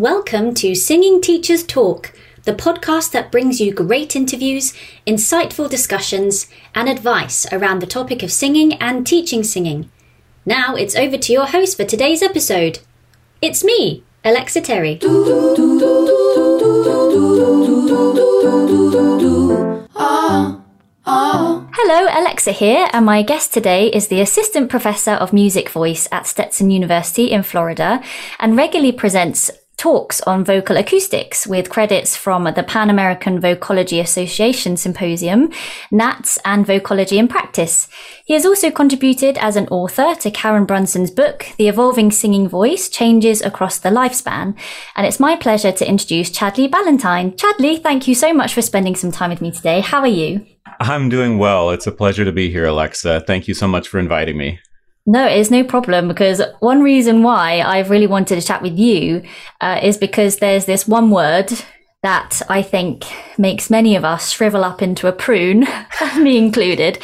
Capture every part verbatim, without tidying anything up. Welcome to Singing Teachers Talk, the podcast that brings you great interviews, insightful discussions, and advice around the topic of singing and teaching singing. Now it's over to your host for today's episode. It's me, Alexa Terry. Hello, Alexa here, and my guest today is the Assistant Professor of Music Voice at Stetson University in Florida and regularly presents talks on vocal acoustics with credits from the Pan American Vocology Association Symposium, NATS, and Vocology in Practice. He has also contributed as an author to Karen Brunson's book, The Evolving Singing Voice Changes Across the Lifespan. And it's my pleasure to introduce Chadley Ballantyne. Chadley, thank you so much for spending some time with me today. How are you? I'm doing well. It's a pleasure to be here, Alexa. Thank you so much for inviting me. No, it's no problem, because one reason why I've really wanted to chat with you uh, is because there's this one word that I think makes many of us shrivel up into a prune, me included,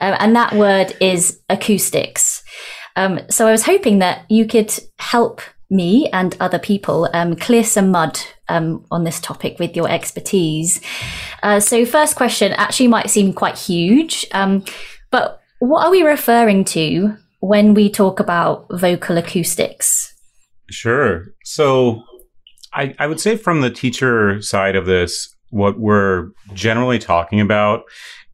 um, and that word is acoustics. Um, so I was hoping that you could help me and other people um, clear some mud um, on this topic with your expertise. Uh, so first question actually might seem quite huge, um, but what are we referring to when we talk about vocal acoustics? Sure. So I, I would say from the teacher side of this, what we're generally talking about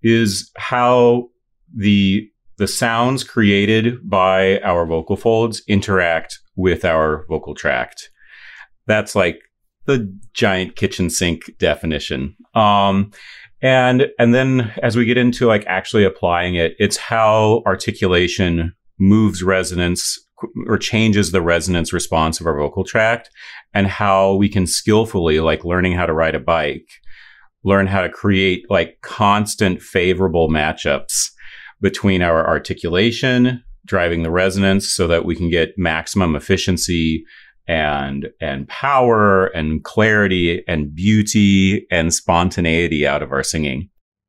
is how the the sounds created by our vocal folds interact with our vocal tract. That's like the giant kitchen sink definition. Um, and and then as we get into like actually applying it, it's how articulation moves resonance or changes the resonance response of our vocal tract, and how we can skillfully, like learning how to ride a bike, learn how to create like constant favorable matchups between our articulation driving the resonance so that we can get maximum efficiency and and power and clarity and beauty and spontaneity out of our singing.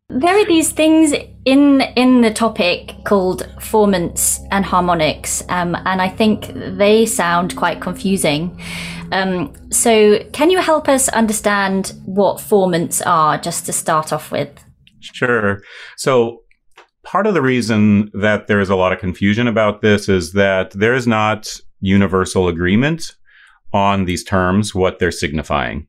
There are these things in in the topic called formants and harmonics, um, and I think they sound quite confusing. Um, so can you help us understand what formants are, just to start off with? Sure. So part of the reason that there is a lot of confusion about this is that there is not universal agreement on these terms, what they're signifying.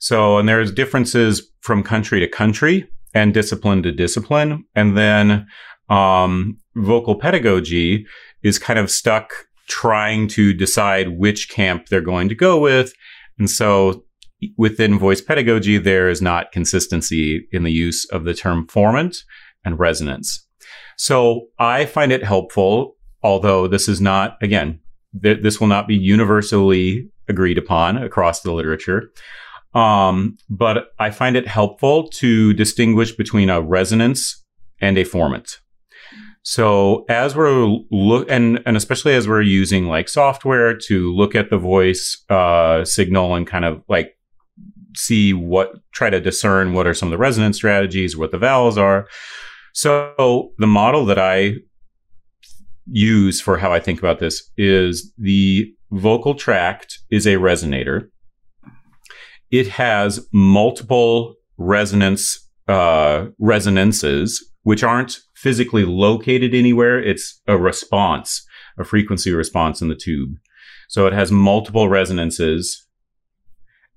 So, and there's differences from country to country and discipline to discipline. And then um, vocal pedagogy is kind of stuck trying to decide which camp they're going to go with. And so within voice pedagogy, there is not consistency in the use of the term formant and resonance. So I find it helpful, although this is not, again, th- this will not be universally agreed upon across the literature. Um, but I find it helpful to distinguish between a resonance and a formant. So as we're look and, and especially as we're using like software to look at the voice uh, signal and kind of like see what, try to discern what are some of the resonance strategies, what the vowels are. So the model that I use for how I think about this is the vocal tract is a resonator. It has multiple resonance uh, resonances, which aren't physically located anywhere. It's a response, a frequency response in the tube. So it has multiple resonances,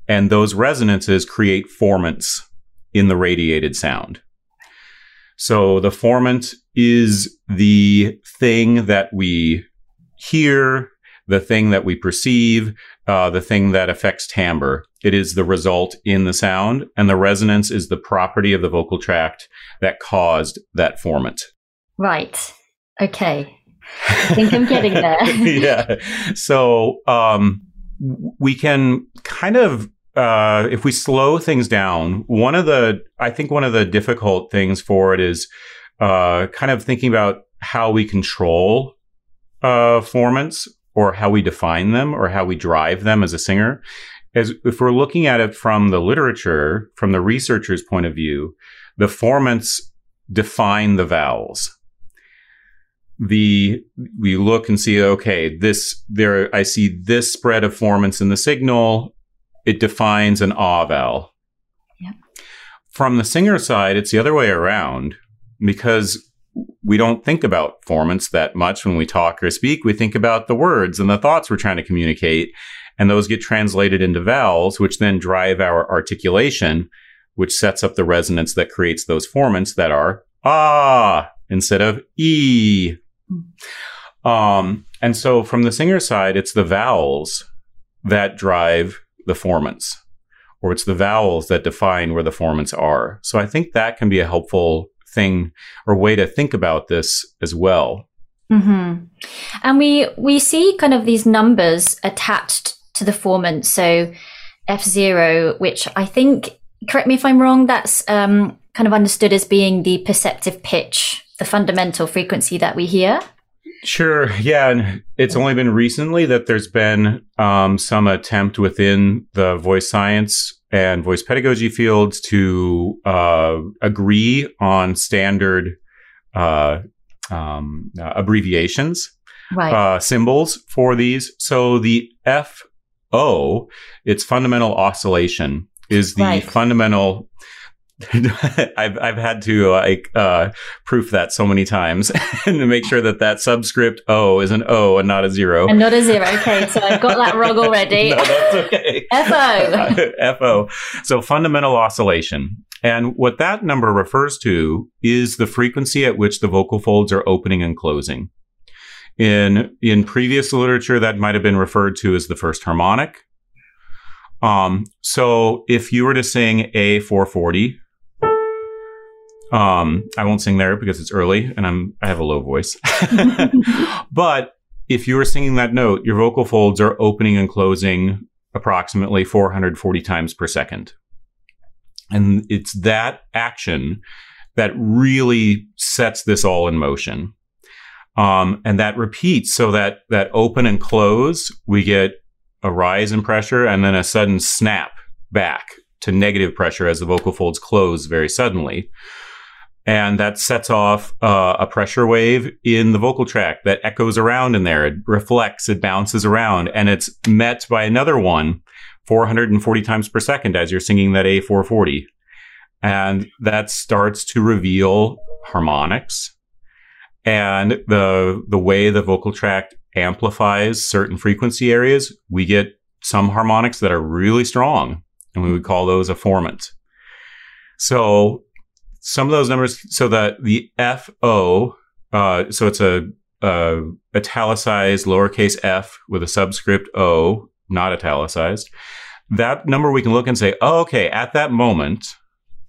and those resonances create formants in the radiated sound. So the formant is the thing that we hear, the thing that we perceive, uh, the thing that affects timbre. It is the result in the sound, and the resonance is the property of the vocal tract that caused that formant. Right. Okay. I think I'm getting there. Yeah. So um, we can kind of, uh, if we slow things down, one of the, I think one of the difficult things for it is uh, kind of thinking about how we control uh, formants, or how we define them, or how we drive them as a singer. As if we're looking at it from the literature, from the researcher's point of view, the formants define the vowels. The we look and see, okay, this there I see this spread of formants in the signal. it defines an ah vowel. Yep. From the singer side, it's the other way around, because we don't think about formants that much when we talk or speak. We think about the words and the thoughts we're trying to communicate, and those get translated into vowels, which then drive our articulation, which sets up the resonance that creates those formants that are ah instead of e. Um, and so from the singer side, it's the vowels that drive the formants, or it's the vowels that define where the formants are. So I think that can be a helpful thing or way to think about this as well. Mm-hmm. And we we see kind of these numbers attached to the formant. So F zero, which I think, correct me if I'm wrong, that's um, kind of understood as being the perceptive pitch, the fundamental frequency that we hear. Sure. Yeah. And it's only been recently that there's been um, some attempt within the voice science and voice pedagogy fields to uh, agree on standard uh, um, uh, abbreviations, right. uh, symbols for these. So the F O, its fundamental oscillation, is the right. fundamental... I've I've had to like uh, proof that so many times and to make sure that that subscript O is an O and not a zero. And not a zero. Okay, so I've got that wrong already. No, that's okay. F O. F O. So fundamental oscillation. And what that number refers to is the frequency at which the vocal folds are opening and closing. In in previous literature, that might have been referred to as the first harmonic. Um, so if you were to sing A four forty, Um, I won't sing there because it's early and I'm, I have a low voice. But if you were singing that note, your vocal folds are opening and closing approximately four hundred forty times per second. And it's that action that really sets this all in motion. Um, and that repeats, so that, that open and close, we get a rise in pressure and then a sudden snap back to negative pressure as the vocal folds close very suddenly. And that sets off uh, a pressure wave in the vocal tract that echoes around in there. It reflects, it bounces around, and it's met by another one four hundred forty times per second as you're singing that A four forty. And that starts to reveal harmonics and the, the way the vocal tract amplifies certain frequency areas. We get some harmonics that are really strong, and we would call those a formant. So some of those numbers, so that the F O, uh, so it's a, a italicized lowercase f with a subscript O, not italicized. That number we can look and say, oh, okay, at that moment,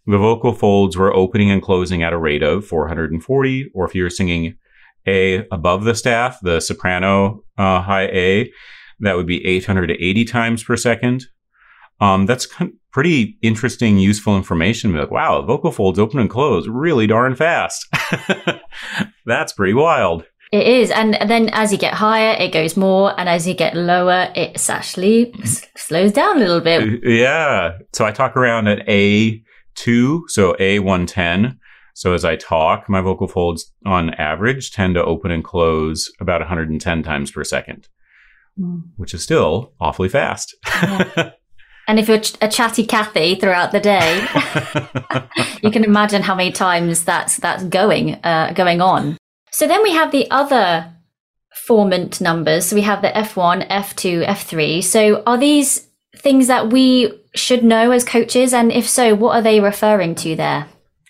the vocal folds were opening and closing at a rate of four hundred forty, or if you're singing A above the staff, the soprano uh, high A, that would be eight hundred eighty times per second. Um, that's con- pretty interesting, useful information. Like, wow, vocal folds open and close really darn fast. That's pretty wild. It is. And then as you get higher, it goes more. And as you get lower, it actually s- slows down a little bit. Yeah. So I talk around at A two, so A one ten. So as I talk, my vocal folds on average tend to open and close about one hundred ten times per second, mm. which is still awfully fast. Yeah. And if you're ch- a chatty Cathy throughout the day, you can imagine how many times that's that's going uh, going on. So then we have the other formant numbers. So we have the F one, F two, F three. So are these things that we should know as coaches? And if so, what are they referring to there?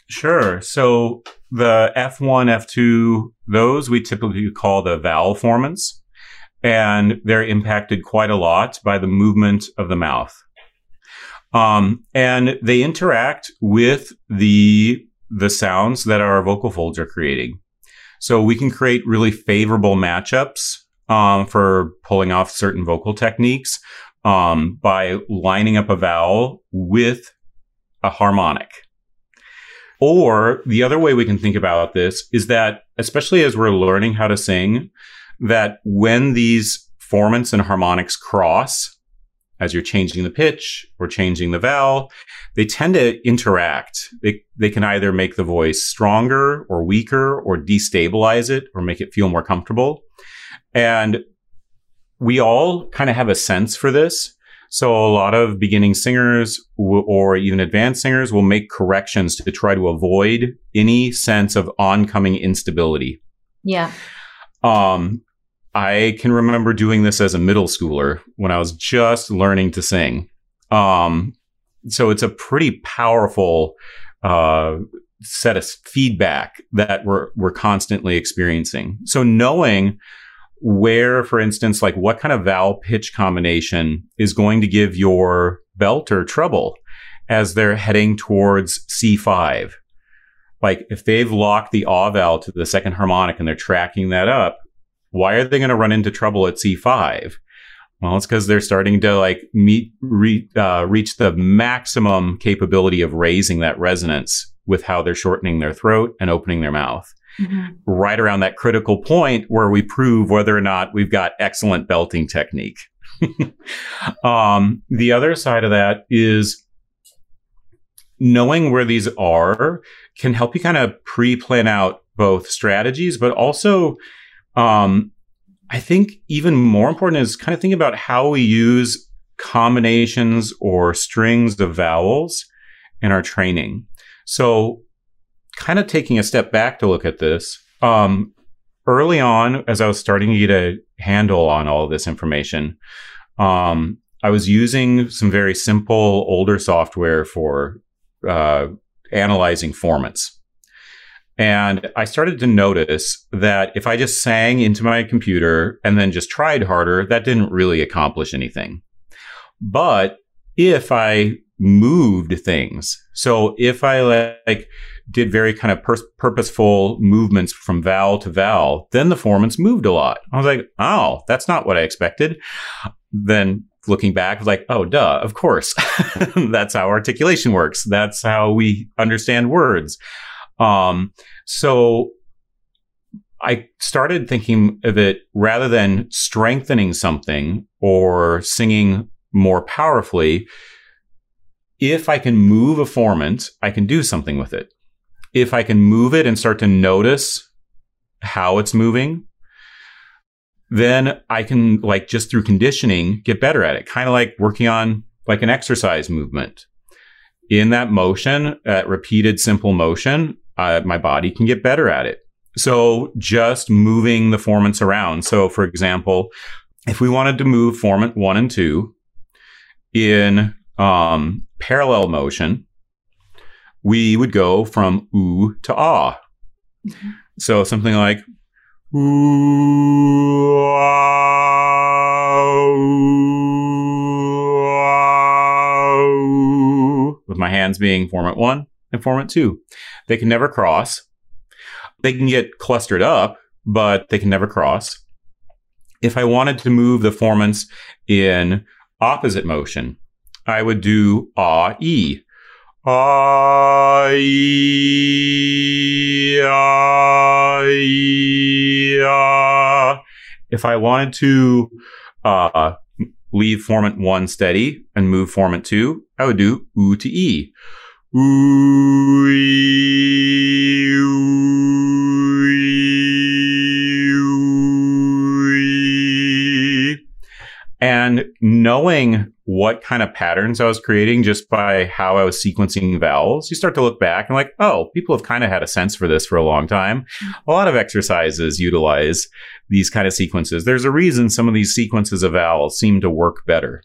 Sure. So the F one, F two, those we typically call the vowel formants. And they're impacted quite a lot by the movement of the mouth. Um, and they interact with the, the sounds that our vocal folds are creating. So we can create really favorable matchups, um, for pulling off certain vocal techniques, um, by lining up a vowel with a harmonic. Or the other way we can think about this is that, especially as we're learning how to sing, that when these formants and harmonics cross, as you're changing the pitch or changing the vowel, they tend to interact. They they can either make the voice stronger or weaker, or destabilize it, or make it feel more comfortable. And we all kind of have a sense for this. So a lot of beginning singers w- or even advanced singers will make corrections to try to avoid any sense of oncoming instability. Yeah. Um, I can remember doing this as a middle schooler when I was just learning to sing. Um, so it's a pretty powerful uh, set of feedback that we're we're constantly experiencing. So knowing where, for instance, like what kind of vowel pitch combination is going to give your belter trouble as they're heading towards C five. Like if they've locked the ah vowel to the second harmonic and they're tracking that up, why are they going to run into trouble at C five? Well, it's because they're starting to like meet, re, uh, reach the maximum capability of raising that resonance with how they're shortening their throat and opening their mouth. Mm-hmm. Right around that critical point where we prove whether or not we've got excellent belting technique. um, the other side of that is knowing where these are can help you kind of pre-plan out both strategies, but also um, I think even more important is kind of thinking about how we use combinations or strings of vowels in our training. So kind of taking a step back to look at this, um, early on, as I was starting to get a handle on all of this information, um, I was using some very simple older software for uh, analyzing formants. And I started to notice that if I just sang into my computer and then just tried harder, that didn't really accomplish anything. But if I moved things, so if I like did very kind of pers- purposeful movements from vowel to vowel, then the formants moved a lot. I was like, oh, that's not what I expected. Then looking back, I was like, oh, duh, of course. That's how articulation works. That's how we understand words. Um, so I started thinking of it rather than strengthening something or singing more powerfully. If I can move a formant, I can do something with it. If I can move it and start to notice how it's moving, then I can, like, just through conditioning, get better at it. Kind of like working on like an exercise movement. In that motion, that repeated simple motion, uh, my body can get better at it. So just moving the formants around. So for example, if we wanted to move formant one and two in um, parallel motion, we would go from ooh to ah. Mm-hmm. So something like ooh, ah, ooh, ah, ooh, with my hands being formant one and formant two. They can never cross. They can get clustered up, but they can never cross. If I wanted to move the formants in opposite motion, I would do ah, e. Ah, e, ah, e, ah. If I wanted to uh, leave formant one steady and move formant two, I would do oo to e. Ooh, e, ooh, e, ooh, e. And knowing what kind of patterns I was creating just by how I was sequencing vowels, you start to look back and like, oh, people have kind of had a sense for this for a long time. A lot of exercises utilize these kind of sequences. There's a reason some of these sequences of vowels seem to work better.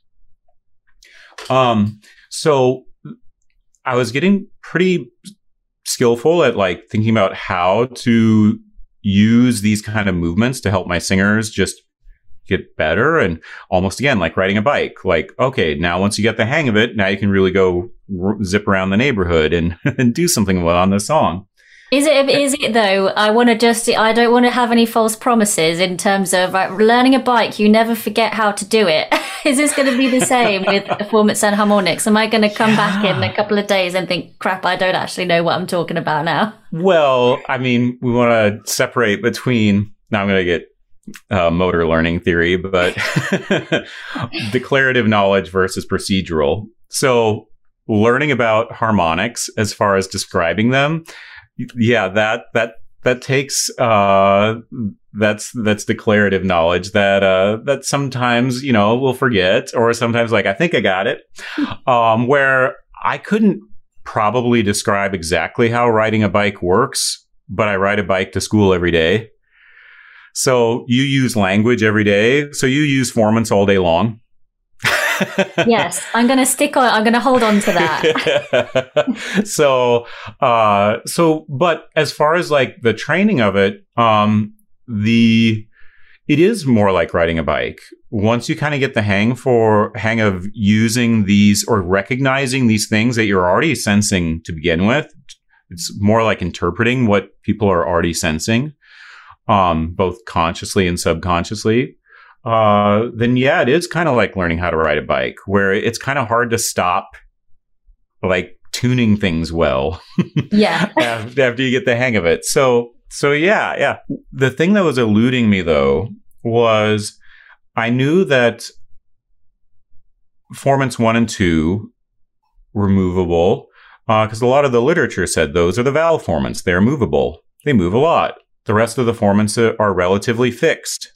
Um, so I was getting pretty skillful at like thinking about how to use these kind of movements to help my singers just get better. And almost again, like riding a bike, like, okay, now once you get the hang of it, now you can really go r- zip around the neighborhood and, and do something well on the song. Is it, is it though? I want to just, I don't want to have any false promises in terms of like, learning a bike. You never forget how to do it. Is this going to be the same with formants and harmonics? Am I going to come yeah. back in a couple of days and think, crap, I don't actually know what I'm talking about now? Well, I mean, we want to separate between, now I'm going to get Uh, motor learning theory, but declarative knowledge versus procedural. So learning about harmonics as far as describing them, yeah, that that that takes uh, that's that's declarative knowledge that uh, that sometimes, you know, we'll forget, or sometimes like, I think I got it, um, where I couldn't probably describe exactly how riding a bike works, but I ride a bike to school every day. So you use language every day. So you use formants all day long. Yes, I'm going to stick on. I'm going to hold on to that. Yeah. So, uh, so, but as far as like the training of it, um, the, it is more like riding a bike. Once you kind of get the hang for hang of using these or recognizing these things that you're already sensing to begin with, it's more like interpreting what people are already sensing, um, both consciously and subconsciously. Uh, then yeah, it is kind of like learning how to ride a bike, where it's kind of hard to stop, like tuning things well. Yeah. after, after you get the hang of it. So, so yeah, yeah. The thing that was eluding me though was I knew that formants one and two were movable, uh, because a lot of the literature said those are the vowel formants. They're movable. They move a lot. The rest of the formants are relatively fixed.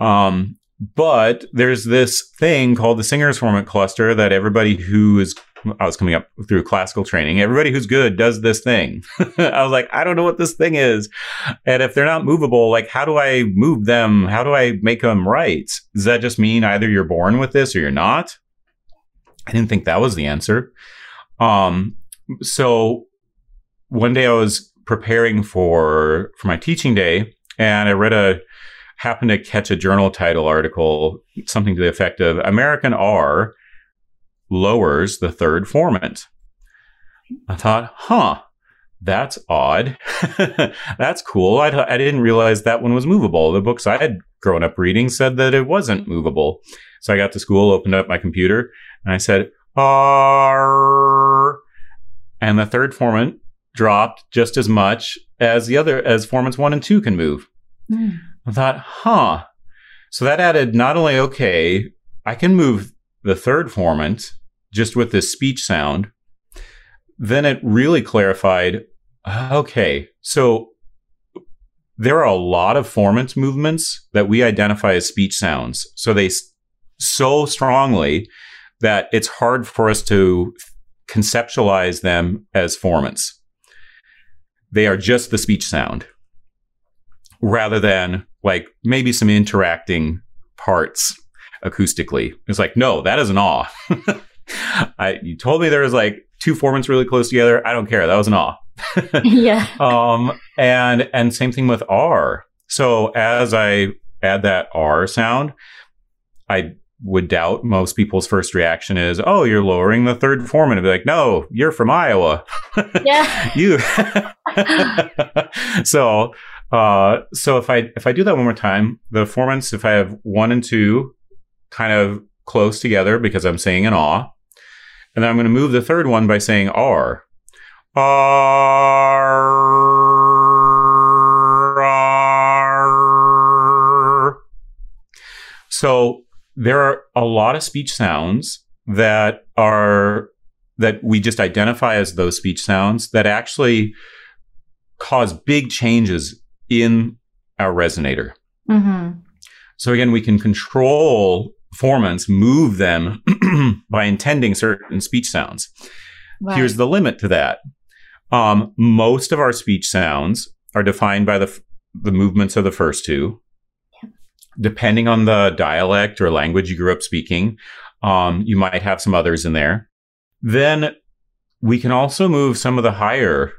Um, but there's this thing called the singer's formant cluster that everybody who is, I was coming up through classical training, everybody who's good does this thing. I was like, I don't know what this thing is. And if they're not movable, like, how do I move them? How do I make them right? Does that just mean either you're born with this or you're not? I didn't think that was the answer. Um, so one day I was preparing for, for my teaching day, and I read a, happened to catch a journal title article, something to the effect of American R lowers the third formant. I thought, huh, that's odd. That's cool. I, I didn't realize that one was movable. The books I had grown up reading said that it wasn't movable. So I got to school, opened up my computer, and I said, R, and the third formant dropped just as much as the other, as formants one and two can move. Mm. I thought, huh. So that added not only, okay, I can move the third formant just with this speech sound. Then it really clarified, okay, so there are a lot of formant movements that we identify as speech sounds. So they so strongly that it's hard for us to conceptualize them as formants. They are just the speech sound, rather than like maybe some interacting parts acoustically. It's like, no, that is an awe. I, you told me there was like two formants really close together. I don't care. That was an awe. Yeah. Um, and, and same thing with R. So as I add that R sound, I would doubt most people's first reaction is, oh, you're lowering the third formant. I'd be like, no, you're from Iowa. Yeah. You. So, Uh, so if I, if I do that one more time, the formants, if I have one and two kind of close together because I'm saying an aw, and then I'm going to move the third one by saying R, R, R. So there are a lot of speech sounds that are, that we just identify as those speech sounds that actually cause big changes in our resonator. Mm-hmm. So again, we can control formants, move them by intending certain speech sounds. Wow. Here's the limit to that. Um, most of our speech sounds are defined by the f- the movements of the first two. Yeah. Depending on the dialect or language you grew up speaking, um, you might have some others in there. Then we can also move some of the higher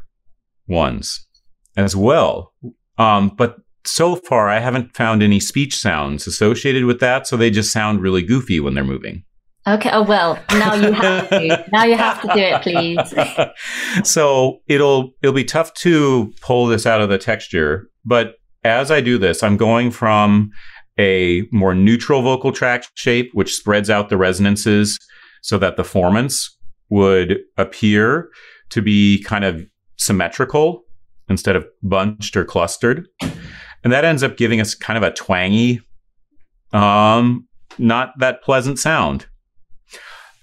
ones as well. Um, but so far, I haven't found any speech sounds associated with that. So they just sound really goofy when they're moving. Okay. Oh, well, now you have to. Now you have to do it, please. So it'll it'll be tough to pull this out of the texture. But as I do this, I'm going from a more neutral vocal tract shape, which spreads out the resonances so that the formants would appear to be kind of symmetrical instead of bunched or clustered. And that ends up giving us kind of a twangy, um, not that pleasant sound.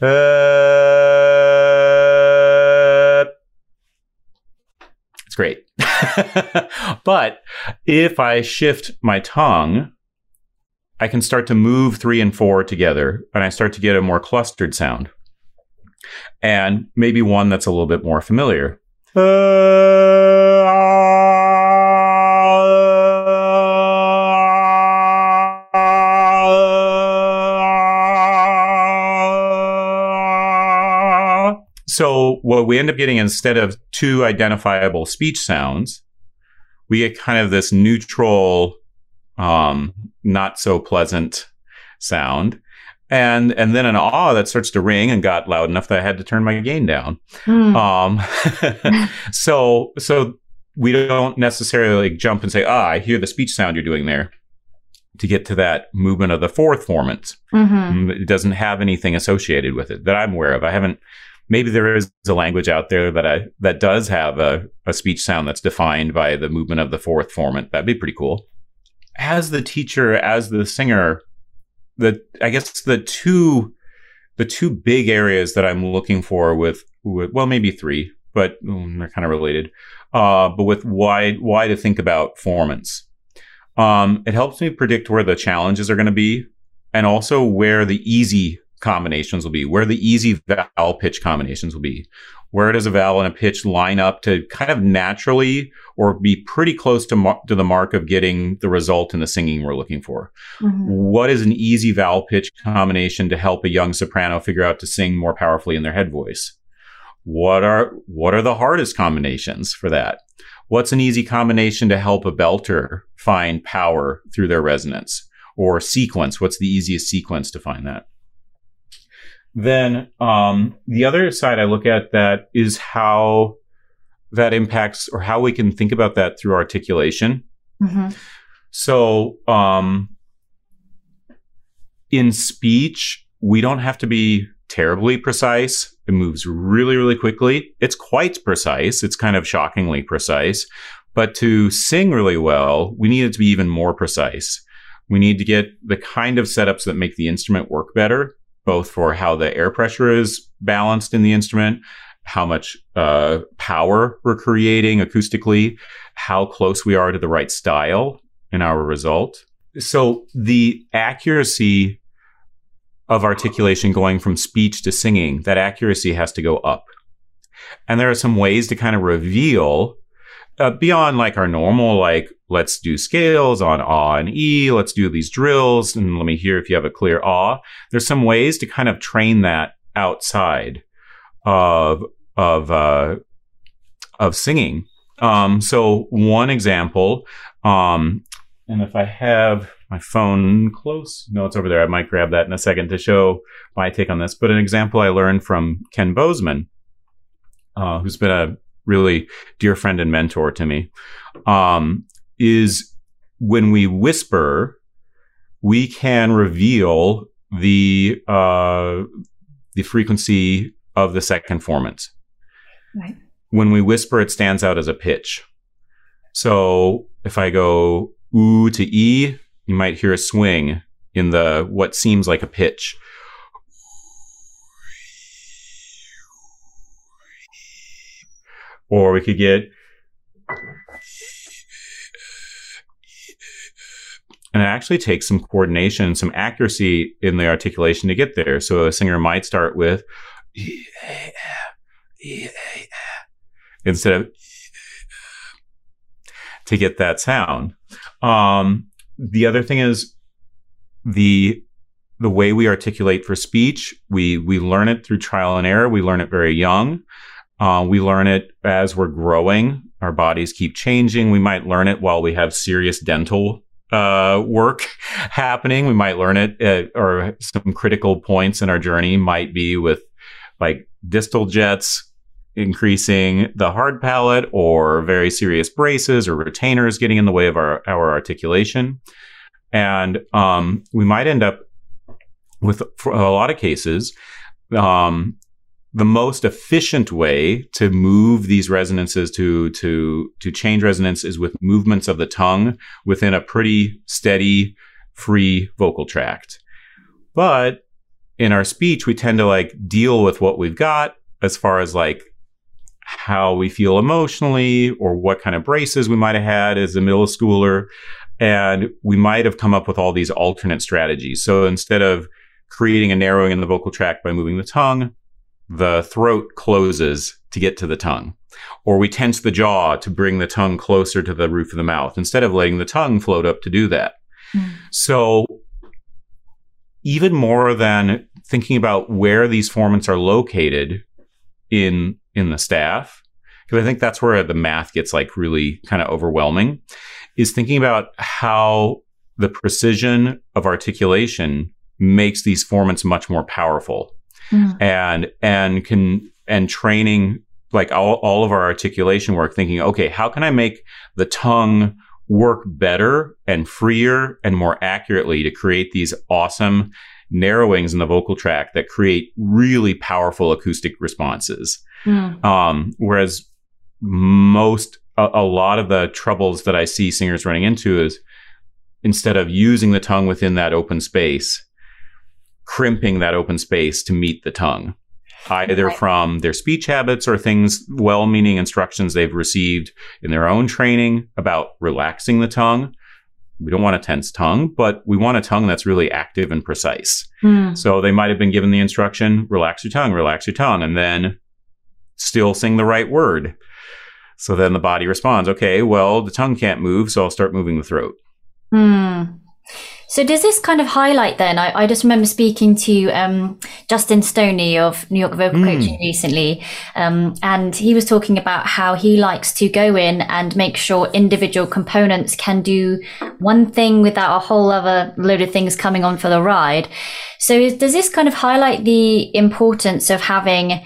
Uh, it's great. But if I shift my tongue, I can start to move three and four together, and I start to get a more clustered sound. And maybe one that's a little bit more familiar. So what we end up getting, instead of two identifiable speech sounds, we get kind of this neutral, um, not so pleasant sound. And and then an ah that starts to ring and got loud enough that I had to turn my gain down. Mm. Um, so so we don't necessarily jump and say, ah, I hear the speech sound you're doing there, to get to that movement of the fourth formant. Mm-hmm. It doesn't have anything associated with it that I'm aware of. I haven't. Maybe there is a language out there that I that does have a, a speech sound that's defined by the movement of the fourth formant. That'd be pretty cool. As the teacher, as the singer. The I guess the two the two big areas that I'm looking for with, with well, maybe three, but mm, they're kind of related, uh, but with why, why to think about formants. Um, it helps me predict where the challenges are going to be, and also where the easy combinations will be, where the easy vowel pitch combinations will be. Where does a vowel and a pitch line up to kind of naturally or be pretty close to, mar- to the mark of getting the result in the singing we're looking for? Mm-hmm. What is an easy vowel pitch combination to help a young soprano figure out to sing more powerfully in their head voice? What are, what are the hardest combinations for that? What's an easy combination to help a belter find power through their resonance? Or sequence? What's the easiest sequence to find that? Then um, the other side I look at that is how that impacts, or how we can think about that through articulation. Mm-hmm. So um, in speech, we don't have to be terribly precise. It moves really, really quickly. It's quite precise. It's kind of shockingly precise. But to sing really well, we need it to be even more precise. We need to get the kind of setups that make the instrument work better, both for how the air pressure is balanced in the instrument, how much uh, power we're creating acoustically, how close we are to the right style in our result. So the accuracy of articulation going from speech to singing, that accuracy has to go up. And there are some ways to kind of reveal uh, beyond like our normal, like, let's do scales on ah and e. Let's do these drills. And let me hear if you have a clear ah. There's some ways to kind of train that outside of of uh, of singing. Um, so one example, um, and if I have my phone close, no, it's over there. I might grab that in a second to show my take on this. But an example I learned from Ken Bozeman, uh, who's been a really dear friend and mentor to me. Um, is when we whisper, we can reveal the uh, the frequency of the second formant. Right. When we whisper, it stands out as a pitch. So if I go oo to e, you might hear a swing in the what seems like a pitch. Or we could get... And it actually takes some coordination, some accuracy in the articulation to get there. So a singer might start with instead of to get that sound. Um, the other thing is the the way we articulate for speech. We we learn it through trial and error. We learn it very young. Uh, we learn it as we're growing. Our bodies keep changing. We might learn it while we have serious dental uh work happening. We might learn it at, or some critical points in our journey might be with like distal jets increasing the hard palate, or very serious braces or retainers getting in the way of our our articulation. And um we might end up with, for a lot of cases, um the most efficient way to move these resonances, to to to change resonance, is with movements of the tongue within a pretty steady, free vocal tract. But in our speech, we tend to like deal with what we've got as far as like how we feel emotionally or what kind of braces we might have had as a middle schooler. And we might have come up with all these alternate strategies. So instead of creating a narrowing in the vocal tract by moving the tongue, the throat closes to get to the tongue. Or we tense the jaw to bring the tongue closer to the roof of the mouth instead of letting the tongue float up to do that. Mm. So even more than thinking about where these formants are located in, in the staff, because I think that's where the math gets like really kind of overwhelming, is thinking about how the precision of articulation makes these formants much more powerful. Mm. And and can and training like all, all of our articulation work, thinking, okay, how can I make the tongue work better and freer and more accurately to create these awesome narrowings in the vocal tract that create really powerful acoustic responses? Mm. Um, whereas most a, a lot of the troubles that I see singers running into is instead of using the tongue within that open space, crimping that open space to meet the tongue, either right. from their speech habits or things, well-meaning instructions they've received in their own training about relaxing the tongue. We don't want a tense tongue, but we want a tongue that's really active and precise. Mm. So they might have been given the instruction, relax your tongue, relax your tongue, and then still sing the right word. So then the body responds, okay, well, the tongue can't move, so I'll start moving the throat. Mm. So does this kind of highlight then, I, I just remember speaking to um, Justin Stoney of New York Vocal mm. Coaching recently, um, and he was talking about how he likes to go in and make sure individual components can do one thing without a whole other load of things coming on for the ride. So is, does this kind of highlight the importance of having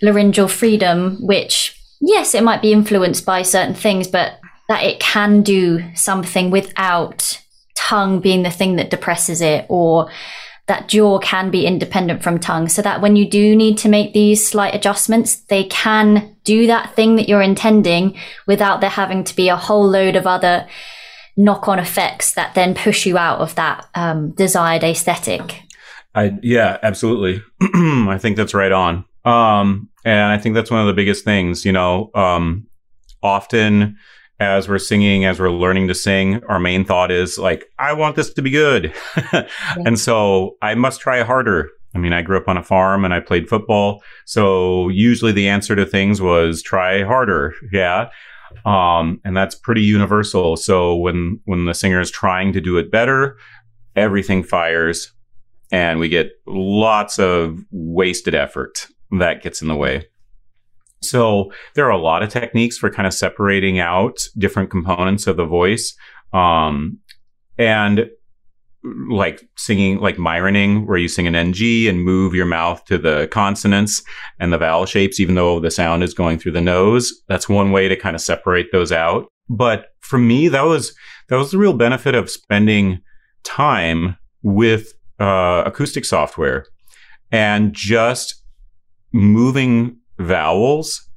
laryngeal freedom, which, yes, it might be influenced by certain things, but that it can do something without tongue being the thing that depresses it, or that jaw can be independent from tongue, so that when you do need to make these slight adjustments, they can do that thing that you're intending without there having to be a whole load of other knock-on effects that then push you out of that um, desired aesthetic? I, yeah, absolutely. I think that's right on. Um, and I think that's one of the biggest things, you know, um, often as we're singing, as we're learning to sing, our main thought is like, I want this to be good. Yeah. And so I must try harder. I mean, I grew up on a farm and I played football. So usually the answer to things was try harder. Yeah. Um, and that's pretty universal. So when, when the singer is trying to do it better, everything fires and we get lots of wasted effort that gets in the way. So there are a lot of techniques for kind of separating out different components of the voice. Um, and like singing, like myroning, where you sing an N G and move your mouth to the consonants and the vowel shapes, even though the sound is going through the nose. That's one way to kind of separate those out. But for me, that was, that was the real benefit of spending time with uh, acoustic software and just moving vowels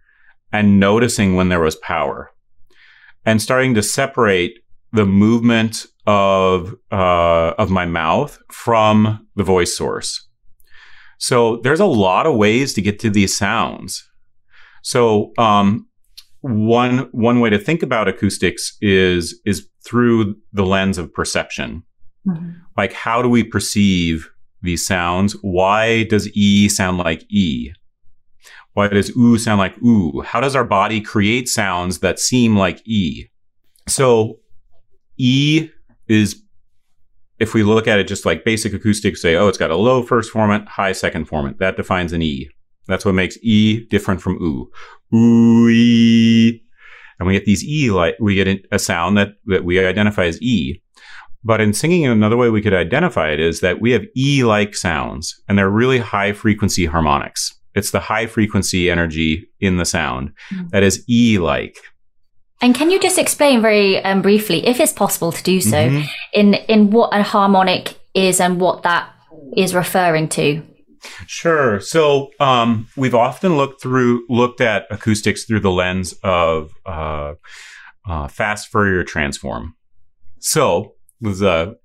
and noticing when there was power and starting to separate the movement of uh, of my mouth from the voice source. So there's a lot of ways to get to these sounds. So um, one one way to think about acoustics is is through the lens of perception. Mm-hmm. Like, how do we perceive these sounds? Why does E sound like E? Why does oo sound like oo? How does our body create sounds that seem like E? So E is, if we look at it just like basic acoustics, say, oh, it's got a low first formant, high second formant. That defines an E. That's what makes E different from oo. Ooh, E. And we get these E, like we get a sound that, that we identify as E. But in singing, another way we could identify it is that we have E-like sounds, and they're really high frequency harmonics. It's the high frequency energy in the sound that is E-like. And can you just explain very um, briefly, if it's possible to do so, mm-hmm. in, in what a harmonic is and what that is referring to? Sure. So um, we've often looked through looked at acoustics through the lens of uh, uh, fast Fourier transform. So as a,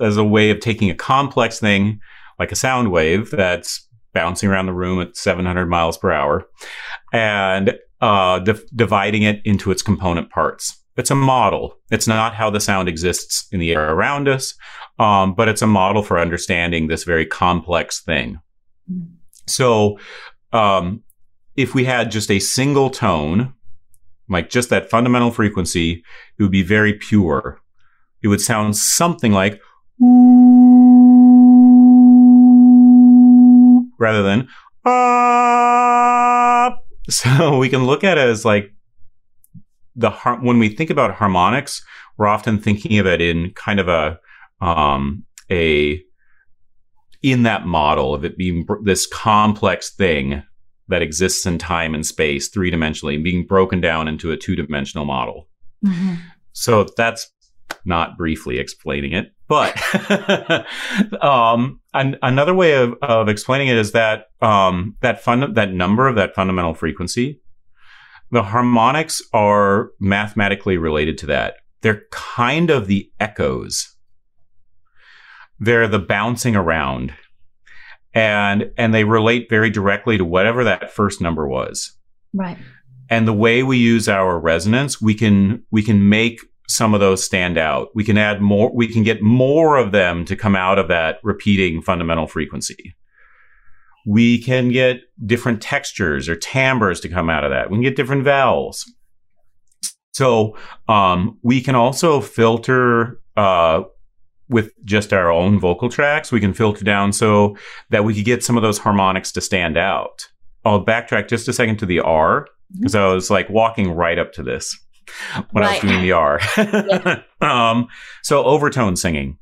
as a way of taking a complex thing like a sound wave that's bouncing around the room at seven hundred miles per hour and uh, dif- dividing it into its component parts. It's a model. It's not how the sound exists in the air around us, um, but it's a model for understanding this very complex thing. So um, if we had just a single tone, like just that fundamental frequency, it would be very pure. It would sound something like rather than ah. So we can look at it as like the har- when we think about harmonics, we're often thinking of it in kind of a um, a in that model of it being br- this complex thing that exists in time and space three-dimensionally and being broken down into a two-dimensional model. Mm-hmm. So that's not briefly explaining it, but um, an- another way of, of explaining it is that um, that fund- that number of that fundamental frequency, the harmonics are mathematically related to that. They're kind of the echoes. They're the bouncing around. And and they relate very directly to whatever that first number was. Right. And the way we use our resonance, we can we can make some of those stand out. We can add more, we can get more of them to come out of that repeating fundamental frequency. We can get different textures or timbres to come out of that. We can get different vowels. So um, we can also filter uh, with just our own vocal tracks. We can filter down so that we could get some of those harmonics to stand out. I'll backtrack just a second to the R, because mm-hmm. I was like walking right up to this when right. I was doing the R. Yeah. um, so overtone singing.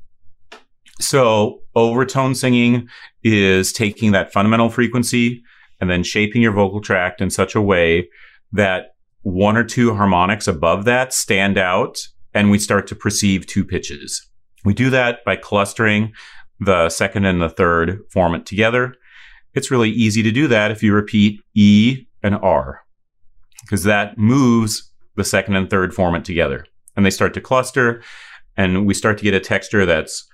So overtone singing is taking that fundamental frequency and then shaping your vocal tract in such a way that one or two harmonics above that stand out, and we start to perceive two pitches. We do that by clustering the second and the third formant together. It's really easy to do that if you repeat E and R, because that moves the second and third formant together, and they start to cluster, and we start to get a texture that's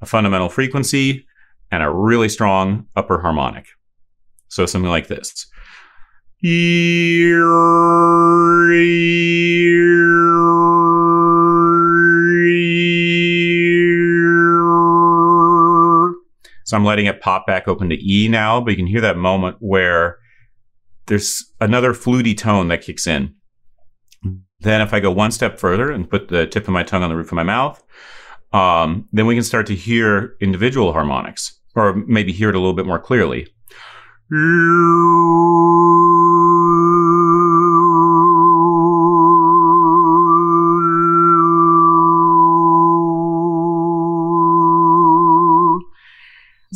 a fundamental frequency and a really strong upper harmonic. So something like this. So I'm letting it pop back open to E now, but you can hear that moment where there's another fluty tone that kicks in. Then if I go one step further and put the tip of my tongue on the roof of my mouth, Um, then we can start to hear individual harmonics, or maybe hear it a little bit more clearly. Yes.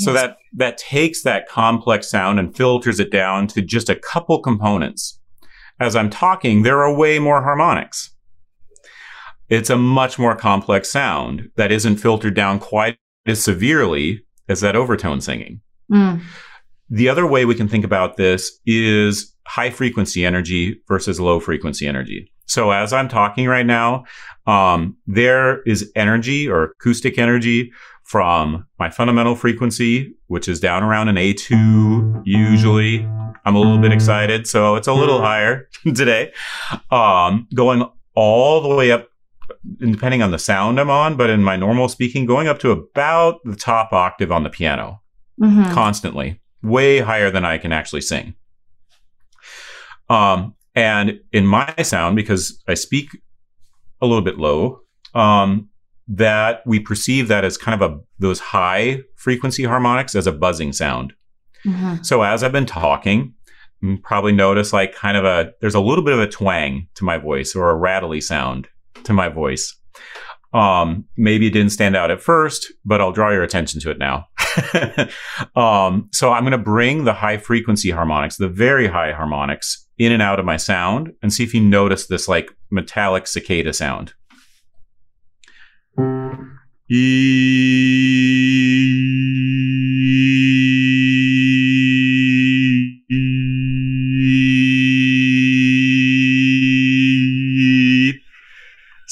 So that, that takes that complex sound and filters it down to just a couple components. As I'm talking, there are way more harmonics. It's a much more complex sound that isn't filtered down quite as severely as that overtone singing. Mm. The other way we can think about this is high frequency energy versus low frequency energy. So as I'm talking right now, um, there is energy or acoustic energy from my fundamental frequency, which is down around an A two usually. I'm a little bit excited, so it's a little higher today, um, going all the way up, depending on the sound I'm on, but in my normal speaking, going up to about the top octave on the piano, mm-hmm. constantly, way higher than I can actually sing. Um, and in my sound, because I speak a little bit low, um, that we perceive that as kind of a those high frequency harmonics as a buzzing sound. Mm-hmm. So as I've been talking, you probably notice like kind of a, there's a little bit of a twang to my voice or a rattly sound to my voice. Um, maybe it didn't stand out at first, but I'll draw your attention to it now. um, so I'm going to bring the high frequency harmonics, the very high harmonics, in and out of my sound and see if you notice this like metallic cicada sound.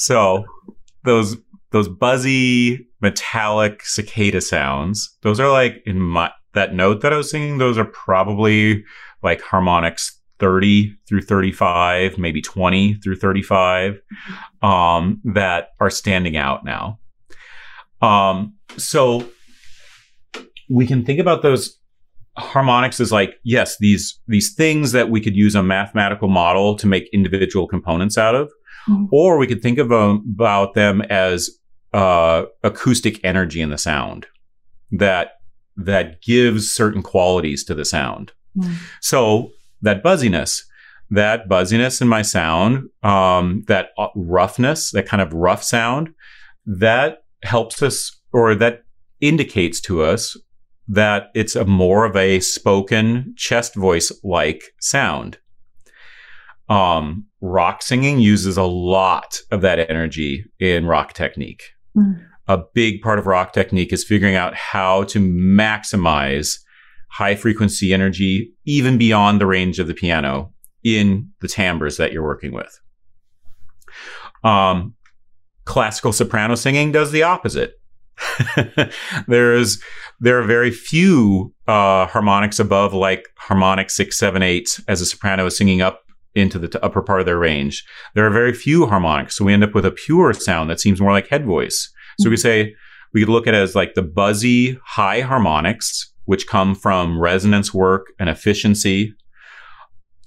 So those those buzzy metallic cicada sounds, those are like in my that note that I was singing, those are probably like harmonics thirty through thirty-five, maybe twenty through thirty-five, um, that are standing out now. Um, so we can think about those harmonics as like, yes, these, these things that we could use a mathematical model to make individual components out of, mm-hmm. or we could think of, um, about them as uh, acoustic energy in the sound that, that gives certain qualities to the sound. Mm-hmm. So that buzziness, that buzziness in my sound, um, that roughness, that kind of rough sound, that helps us, or that indicates to us that it's a more of a spoken chest voice-like sound. Um, rock singing uses a lot of that energy in rock technique. Mm. A big part of rock technique is figuring out how to maximize high frequency energy, even beyond the range of the piano, in the timbres that you're working with. Um, classical soprano singing does the opposite. There's, there are very few uh, harmonics above like harmonic six, seven, eight, as a soprano is singing up into the t- upper part of their range. There are very few harmonics. So we end up with a pure sound that seems more like head voice. So we say, we could look at it as like the buzzy high harmonics, which come from resonance work and efficiency,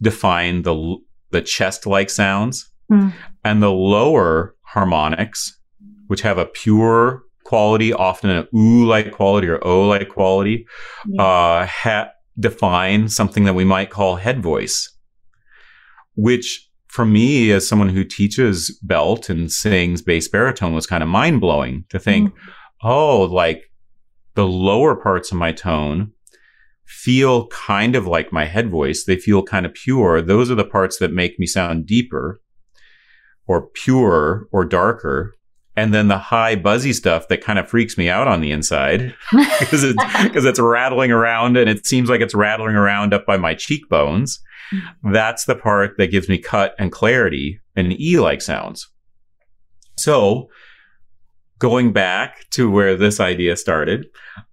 define the the chest-like sounds, mm. and the lower harmonics, which have a pure quality, often an ooh-like quality or oh-like quality, yeah. uh, ha- define something that we might call head voice, which for me, as someone who teaches belt and sings bass baritone, was kind of mind-blowing to think, mm. oh, like, the lower parts of my tone feel kind of like my head voice. They feel kind of pure. Those are the parts that make me sound deeper or purer or darker. And then the high buzzy stuff that kind of freaks me out on the inside because it's, because it's rattling around and it seems like it's rattling around up by my cheekbones. That's the part that gives me cut and clarity and E-like sounds. So going back to where this idea started,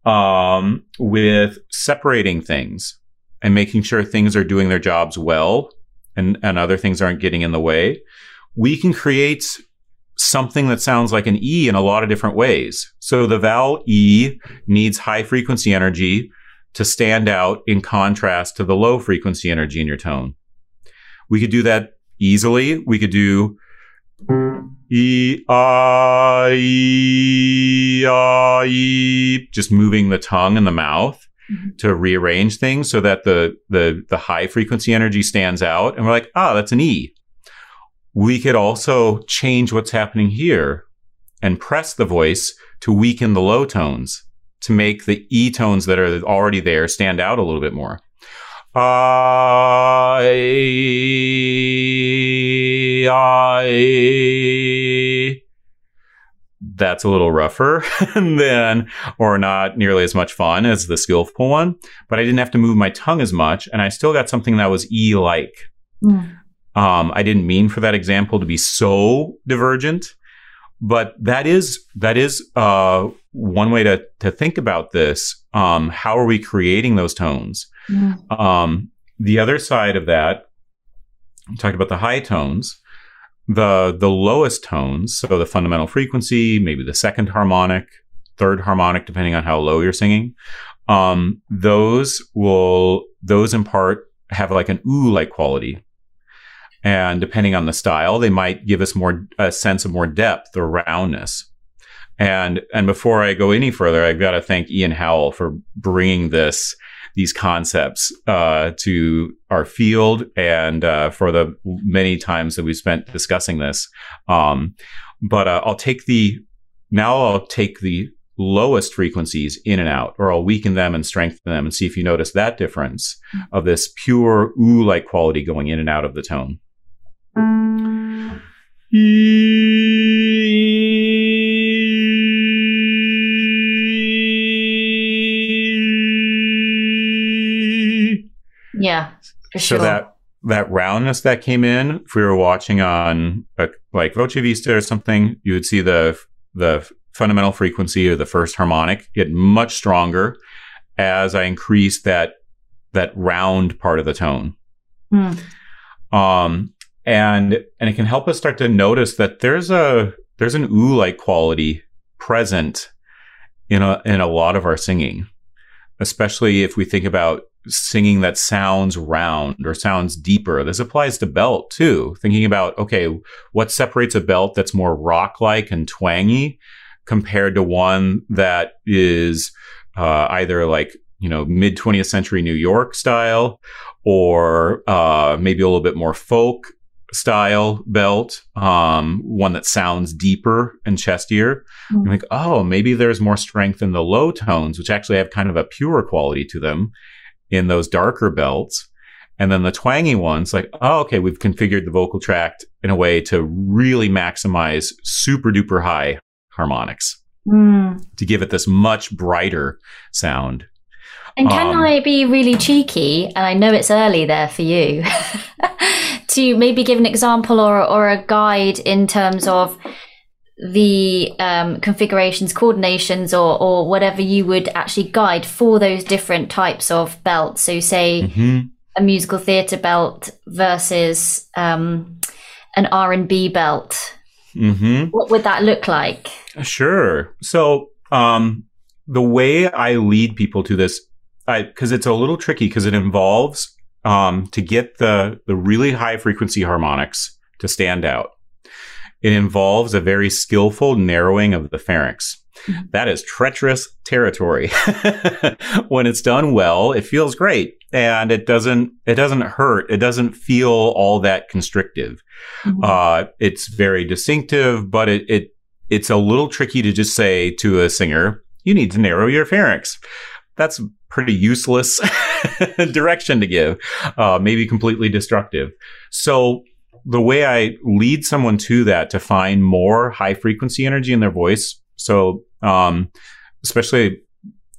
um, with separating things and making sure things are doing their jobs well and, and other things aren't getting in the way, we can create something that sounds like an E in a lot of different ways. So the vowel E needs high frequency energy to stand out in contrast to the low frequency energy in your tone. We could do that easily. We could do E, ah, e, ah, e, just moving the tongue and the mouth mm-hmm. to rearrange things so that the, the, the high frequency energy stands out. And we're like, ah, that's an E. We could also change what's happening here and press the voice to weaken the low tones to make the E tones that are already there stand out a little bit more. Ah, e, ah, e. That's a little rougher and then, or not nearly as much fun as the skillful one, but I didn't have to move my tongue as much and I still got something that was E-like. Mm. Um, I didn't mean for that example to be so divergent, but that is, that is uh, one way to, to think about this. Um, how are we creating those tones? Yeah. Um, the other side of that, we talked about the high tones, the, the lowest tones, so the fundamental frequency, maybe the second harmonic, third harmonic, depending on how low you're singing. Um, those will, those in part have like an ooh-like quality. And depending on the style, they might give us more a sense of more depth or roundness. And and before I go any further, I've got to thank Ian Howell for bringing this these concepts uh, to our field and uh, for the many times that we've spent discussing this. Um, but uh, I'll take the now I'll take the lowest frequencies in and out, or I'll weaken them and strengthen them and see if you notice that difference of this pure ooh-like quality going in and out of the tone. Yeah, for sure. So that that roundness that came in, if we were watching on a, like Voce Vista or something, you would see the the fundamental frequency or the first harmonic get much stronger as I increase that that round part of the tone. Mm. Um, and and it can help us start to notice that there's a there's an ooh-like quality present in a in a lot of our singing, especially if we think about singing that sounds round or sounds deeper. This applies to belt too. Thinking about, okay, what separates a belt that's more rock-like and twangy compared to one that is uh, either like, you know, mid twentieth century New York style, or uh, maybe a little bit more folk style belt, um, one that sounds deeper and chestier. Mm-hmm. Like, oh, maybe there's more strength in the low tones, which actually have kind of a pure quality to them in those darker belts. And then the twangy ones, like, oh, okay, we've configured the vocal tract in a way to really maximize super duper high harmonics mm. to give it this much brighter sound. And can um, I be really cheeky? And I know it's early there for you to maybe give an example or or a guide in terms of the um, configurations, coordinations, or or whatever you would actually guide for those different types of belts. So say mm-hmm. a musical theatre belt versus um, an R and B belt. Mm-hmm. What would that look like? Sure. So um, the way I lead people to this, because it's a little tricky, because it involves um, to get the the really high frequency harmonics to stand out. It involves a very skillful narrowing of the pharynx. Mm-hmm. That is treacherous territory. When it's done well, it feels great, and it doesn't it doesn't hurt. It doesn't feel all that constrictive. Mm-hmm. Uh, it's very distinctive, but it it it's a little tricky to just say to a singer, "You need to narrow your pharynx." That's a pretty useless direction to give, uh, maybe completely destructive. So the way I lead someone to that, to find more high frequency energy in their voice. So, um, especially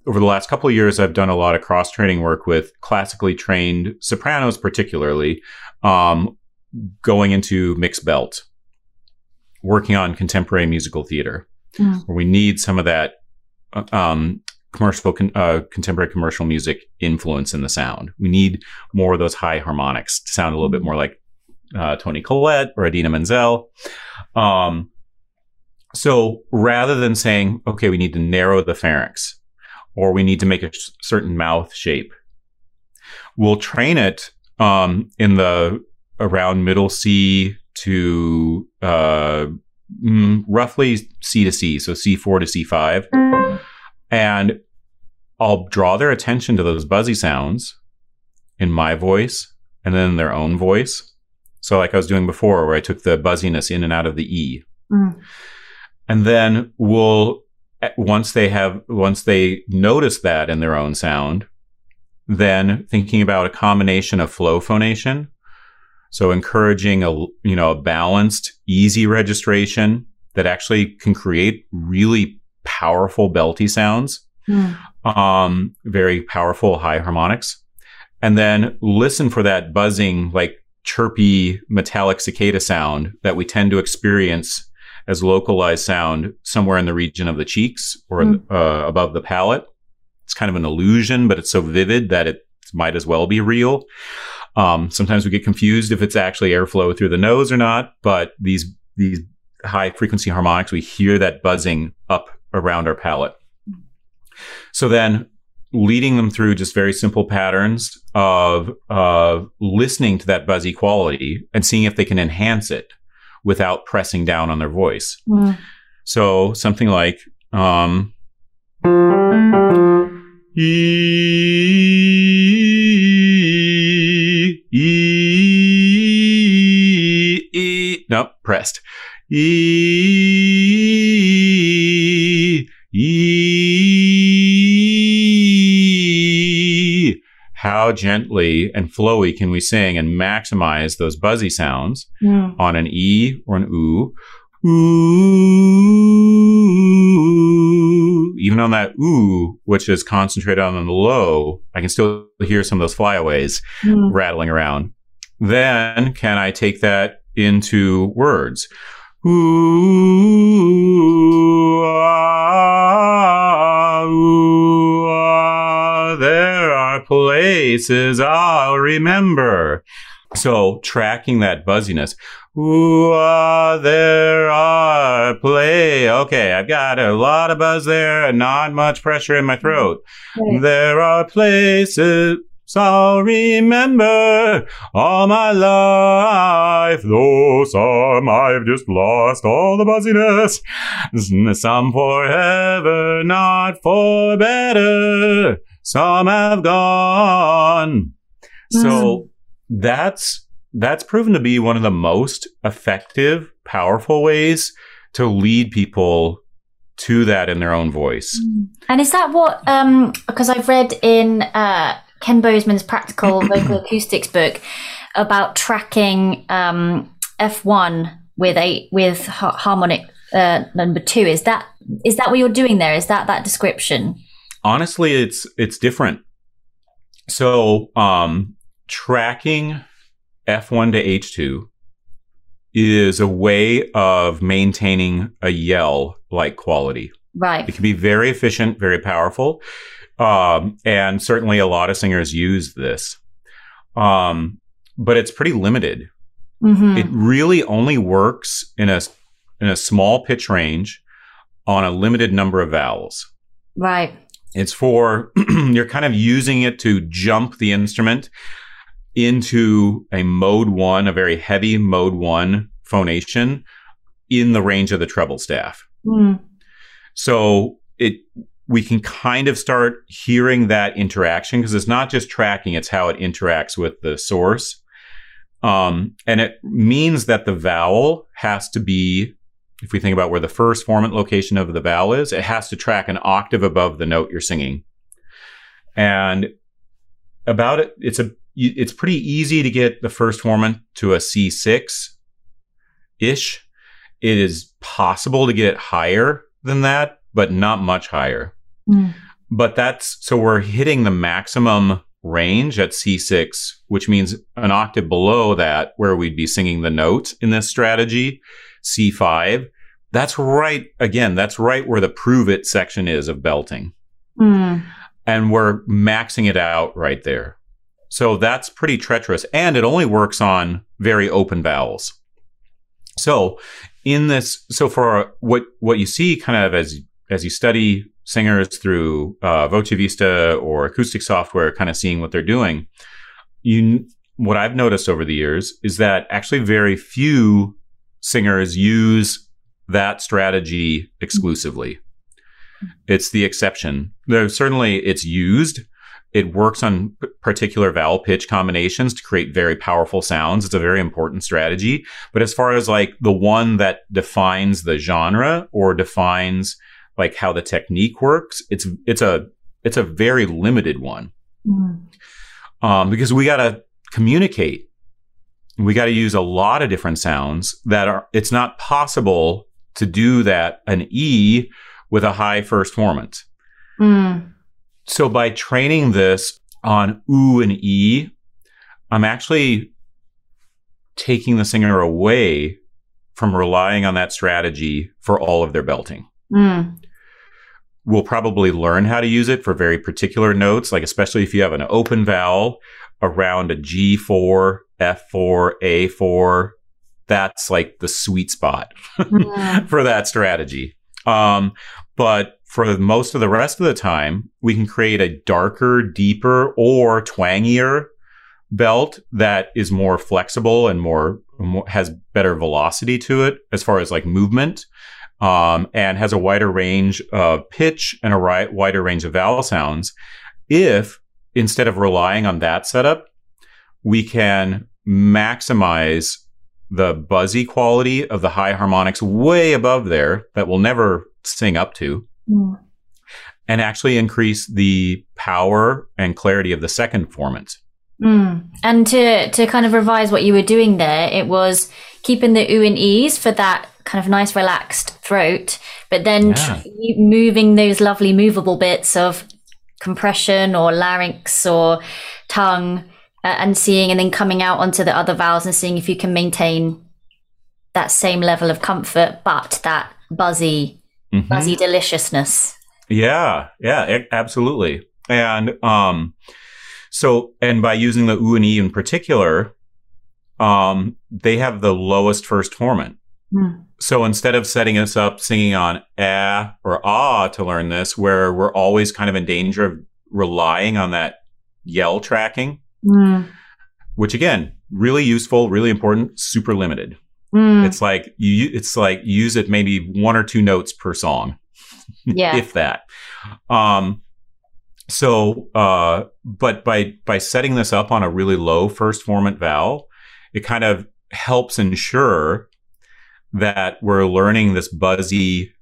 over the last couple of years, I've done a lot of cross training work with classically trained sopranos, particularly, um, going into mixed belt, working on contemporary musical theater, yeah. where we need some of that, um, commercial, uh, contemporary commercial music influence in the sound. We need more of those high harmonics to sound a little bit more like Uh, Tony Collette or Adina Menzel. Um, so rather than saying, okay, we need to narrow the pharynx or we need to make a sh- certain mouth shape, we'll train it um, in the around middle C to uh, mm, roughly C to C, so C four to C five. And I'll draw their attention to those buzzy sounds in my voice and then in their own voice. So like I was doing before, where I took the buzziness in and out of the E. Mm. And then we'll, once they have, once they notice that in their own sound, then thinking about a combination of flow phonation. So encouraging a, you know, a balanced, easy registration that actually can create really powerful belty sounds, mm. um, very powerful high harmonics. And then listen for that buzzing, like, chirpy metallic cicada sound that we tend to experience as localized sound somewhere in the region of the cheeks or mm. uh, above the palate. It's kind of an illusion, but it's so vivid that it might as well be real. Um, sometimes we get confused if it's actually airflow through the nose or not, but these these high frequency harmonics, we hear that buzzing up around our palate. So then leading them through just very simple patterns of of listening to that buzzy quality and seeing if they can enhance it without pressing down on their voice. Mm. So something like um, e, e, e, no, pressed. E, E. How gently and flowy can we sing and maximize those buzzy sounds yeah. on an E or an oo? Ooh. Even on that oo, which is concentrated on the low, I can still hear some of those flyaways yeah. rattling around. Then can I take that into words? Ooh, ah, ooh, ah, there are places I'll remember. So tracking that buzziness. Ooh, ah, there are play. Okay, I've got a lot of buzz there and not much pressure in my throat. Okay. There are places I'll remember all my life, though some I've just lost all the buzziness. Some forever, not for better. Some have gone. Mm-hmm. So that's that's proven to be one of the most effective, powerful ways to lead people to that in their own voice. And is that what, um, because I've read in uh, Ken Bozeman's Practical Vocal Acoustics book about tracking um, F one with a with ha- harmonic uh, number two. Is that is that what you're doing there? Is that that description? Honestly, it's it's different. So um, tracking F one to H two is a way of maintaining a yell-like quality. Right. It can be very efficient, very powerful. Um, and certainly a lot of singers use this. Um, but it's pretty limited. Mm-hmm. It really only works in a, in a small pitch range on a limited number of vowels. Right. It's for, you're kind of using it to jump the instrument into a mode one, a very heavy mode one phonation in the range of the treble staff. Mm. So it we can kind of start hearing that interaction because it's not just tracking, it's how it interacts with the source. Um, and it means that the vowel has to be, if we think about where the first formant location of the vowel is, it has to track an octave above the note you're singing. And about it, it's a It's pretty easy to get the first formant to a C six-ish. It is possible to get it higher than that, but not much higher. Mm. But that's, so we're hitting the maximum range at C six, which means an octave below that, where we'd be singing the note in this strategy, C five. That's right, again, that's right where the prove it section is of belting. Mm. And we're maxing it out right there. So that's pretty treacherous, and it only works on very open vowels. So in this, so for what what you see kind of as as you study singers through uh, Voce Vista or acoustic software, kind of seeing what they're doing, you what I've noticed over the years is that actually very few singers use that strategy exclusively. It's the exception. Though certainly it's used. It works on p- particular vowel pitch combinations to create very powerful sounds. It's a very important strategy. But as far as like the one that defines the genre or defines like how the technique works, it's it's a it's a very limited one. Mm-hmm. Um, because we got to communicate. We got to use a lot of different sounds that are, it's not possible to do that, an E with a high first formant. Mm. So by training this on ooh and E, I'm actually taking the singer away from relying on that strategy for all of their belting. Mm. We'll probably learn how to use it for very particular notes, like especially if you have an open vowel around a G four, F four, A four. That's like the sweet spot yeah. for that strategy. Um, but for most of the rest of the time, we can create a darker, deeper, or twangier belt that is more flexible and more, more has better velocity to it as far as like movement, um, and has a wider range of pitch and a ri- wider range of vowel sounds. If instead of relying on that setup, we can maximize the buzzy quality of the high harmonics way above there that we'll never sing up to, mm. and actually increase the power and clarity of the second formant. Mm. And to, to kind of revise what you were doing there, it was keeping the oo and e's for that kind of nice relaxed throat, but then yeah. tr- moving those lovely movable bits of compression or larynx or tongue, Uh, and seeing and then coming out onto the other vowels and seeing if you can maintain that same level of comfort, but that buzzy, mm-hmm. buzzy deliciousness. Yeah, yeah, it, absolutely. And um, so, and by using the oo and e in particular, um, they have the lowest first hormone. Mm. So instead of setting us up singing on eh or ah to learn this, where we're always kind of in danger of relying on that yell tracking, mm. which again, really useful, really important, super limited. Mm. It's like you, it's like use it maybe one or two notes per song, yeah. if that. Um, so, uh, but by by setting this up on a really low first formant vowel, it kind of helps ensure that we're learning this buzzy,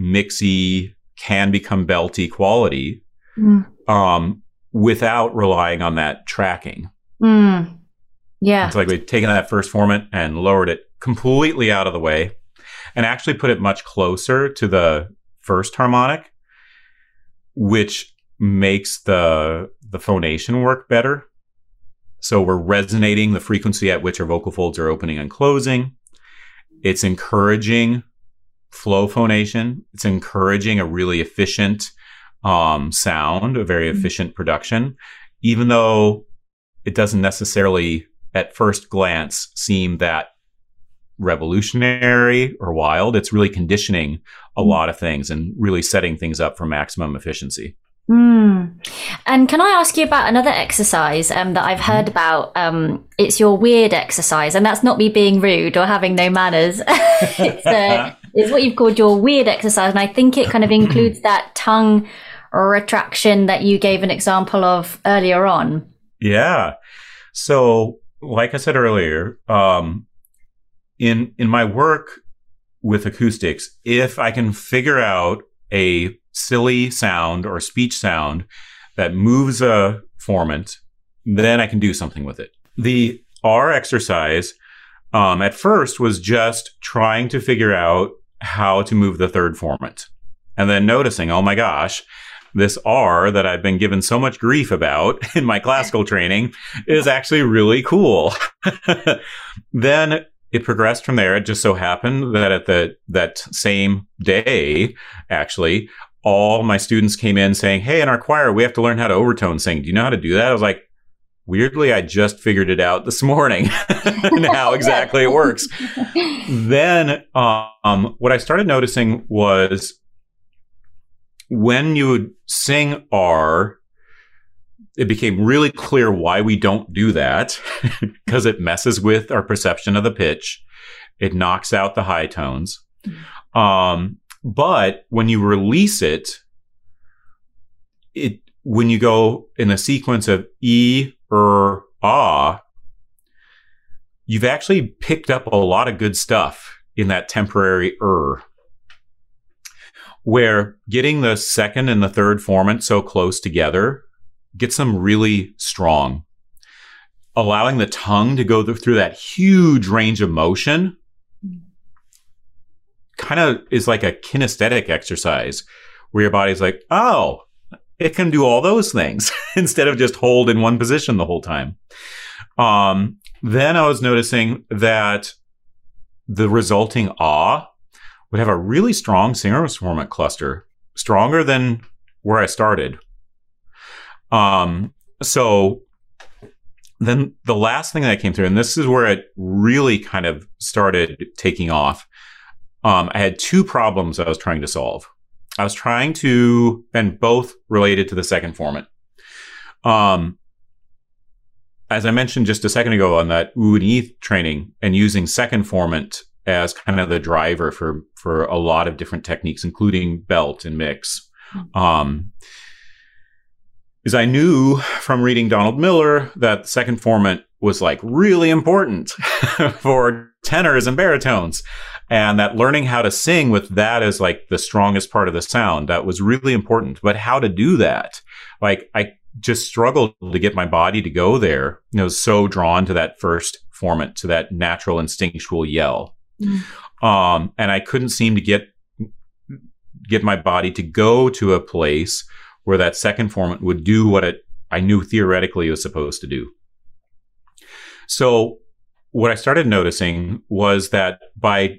mixy, can become belty quality, mm. um, without relying on that tracking. Mm. Yeah, it's like we've taken that first formant and lowered it completely out of the way and actually put it much closer to the first harmonic, which makes the the phonation work better. So we're resonating the frequency at which our vocal folds are opening and closing. It's encouraging flow phonation. It's encouraging a really efficient um, sound, a very efficient mm-hmm. production, even though it doesn't necessarily at first glance seem that revolutionary or wild. It's really conditioning a lot of things and really setting things up for maximum efficiency. Mm. And can I ask you about another exercise um, that I've heard about? Um, it's your weird exercise, and that's not me being rude or having no manners. it's, uh, it's what you've called your weird exercise, and I think it kind of includes that tongue retraction that you gave an example of earlier on. Yeah. So, like I said earlier, um, in in my work with acoustics, if I can figure out a silly sound or speech sound that moves a formant, then I can do something with it. The R exercise um, at first was just trying to figure out how to move the third formant, and then noticing, oh my gosh, this R that I've been given so much grief about in my classical training is actually really cool. Then it progressed from there. It just so happened that at the that same day, actually, all my students came in saying, hey, in our choir, we have to learn how to overtone sing. Do you know how to do that? I was like, weirdly, I just figured it out this morning and how exactly it works. Then um, what I started noticing was, when you would sing R, it became really clear why we don't do that, because it messes with our perception of the pitch. It knocks out the high tones. Um, but when you release it, it when you go in a sequence of E, er, ah, you've actually picked up a lot of good stuff in that temporary er. Where getting the second and the third formant so close together gets them really strong. Allowing the tongue to go th- through that huge range of motion kind of is like a kinesthetic exercise where your body's like, oh, it can do all those things instead of just hold in one position the whole time. Um, then I was noticing that the resulting ah would have a really strong synchronous formant cluster, stronger than where I started. Um, so then the last thing that came through, and this is where it really kind of started taking off. Um, I had two problems I was trying to solve. I was trying to, and both related to the second formant. Um, as I mentioned just a second ago on that oo and ee training and using second formant as kind of the driver for, for a lot of different techniques, including belt and mix. Um, is I knew from reading Donald Miller that the second formant was like really important for tenors and baritones, and that learning how to sing with that as like the strongest part of the sound, that was really important. But how to do that? Like, I just struggled to get my body to go there. I was so drawn to that first formant, to that natural instinctual yell. Mm-hmm. Um, and I couldn't seem to get get my body to go to a place where that second formant would do what it I knew theoretically it was supposed to do. So what I started noticing was that by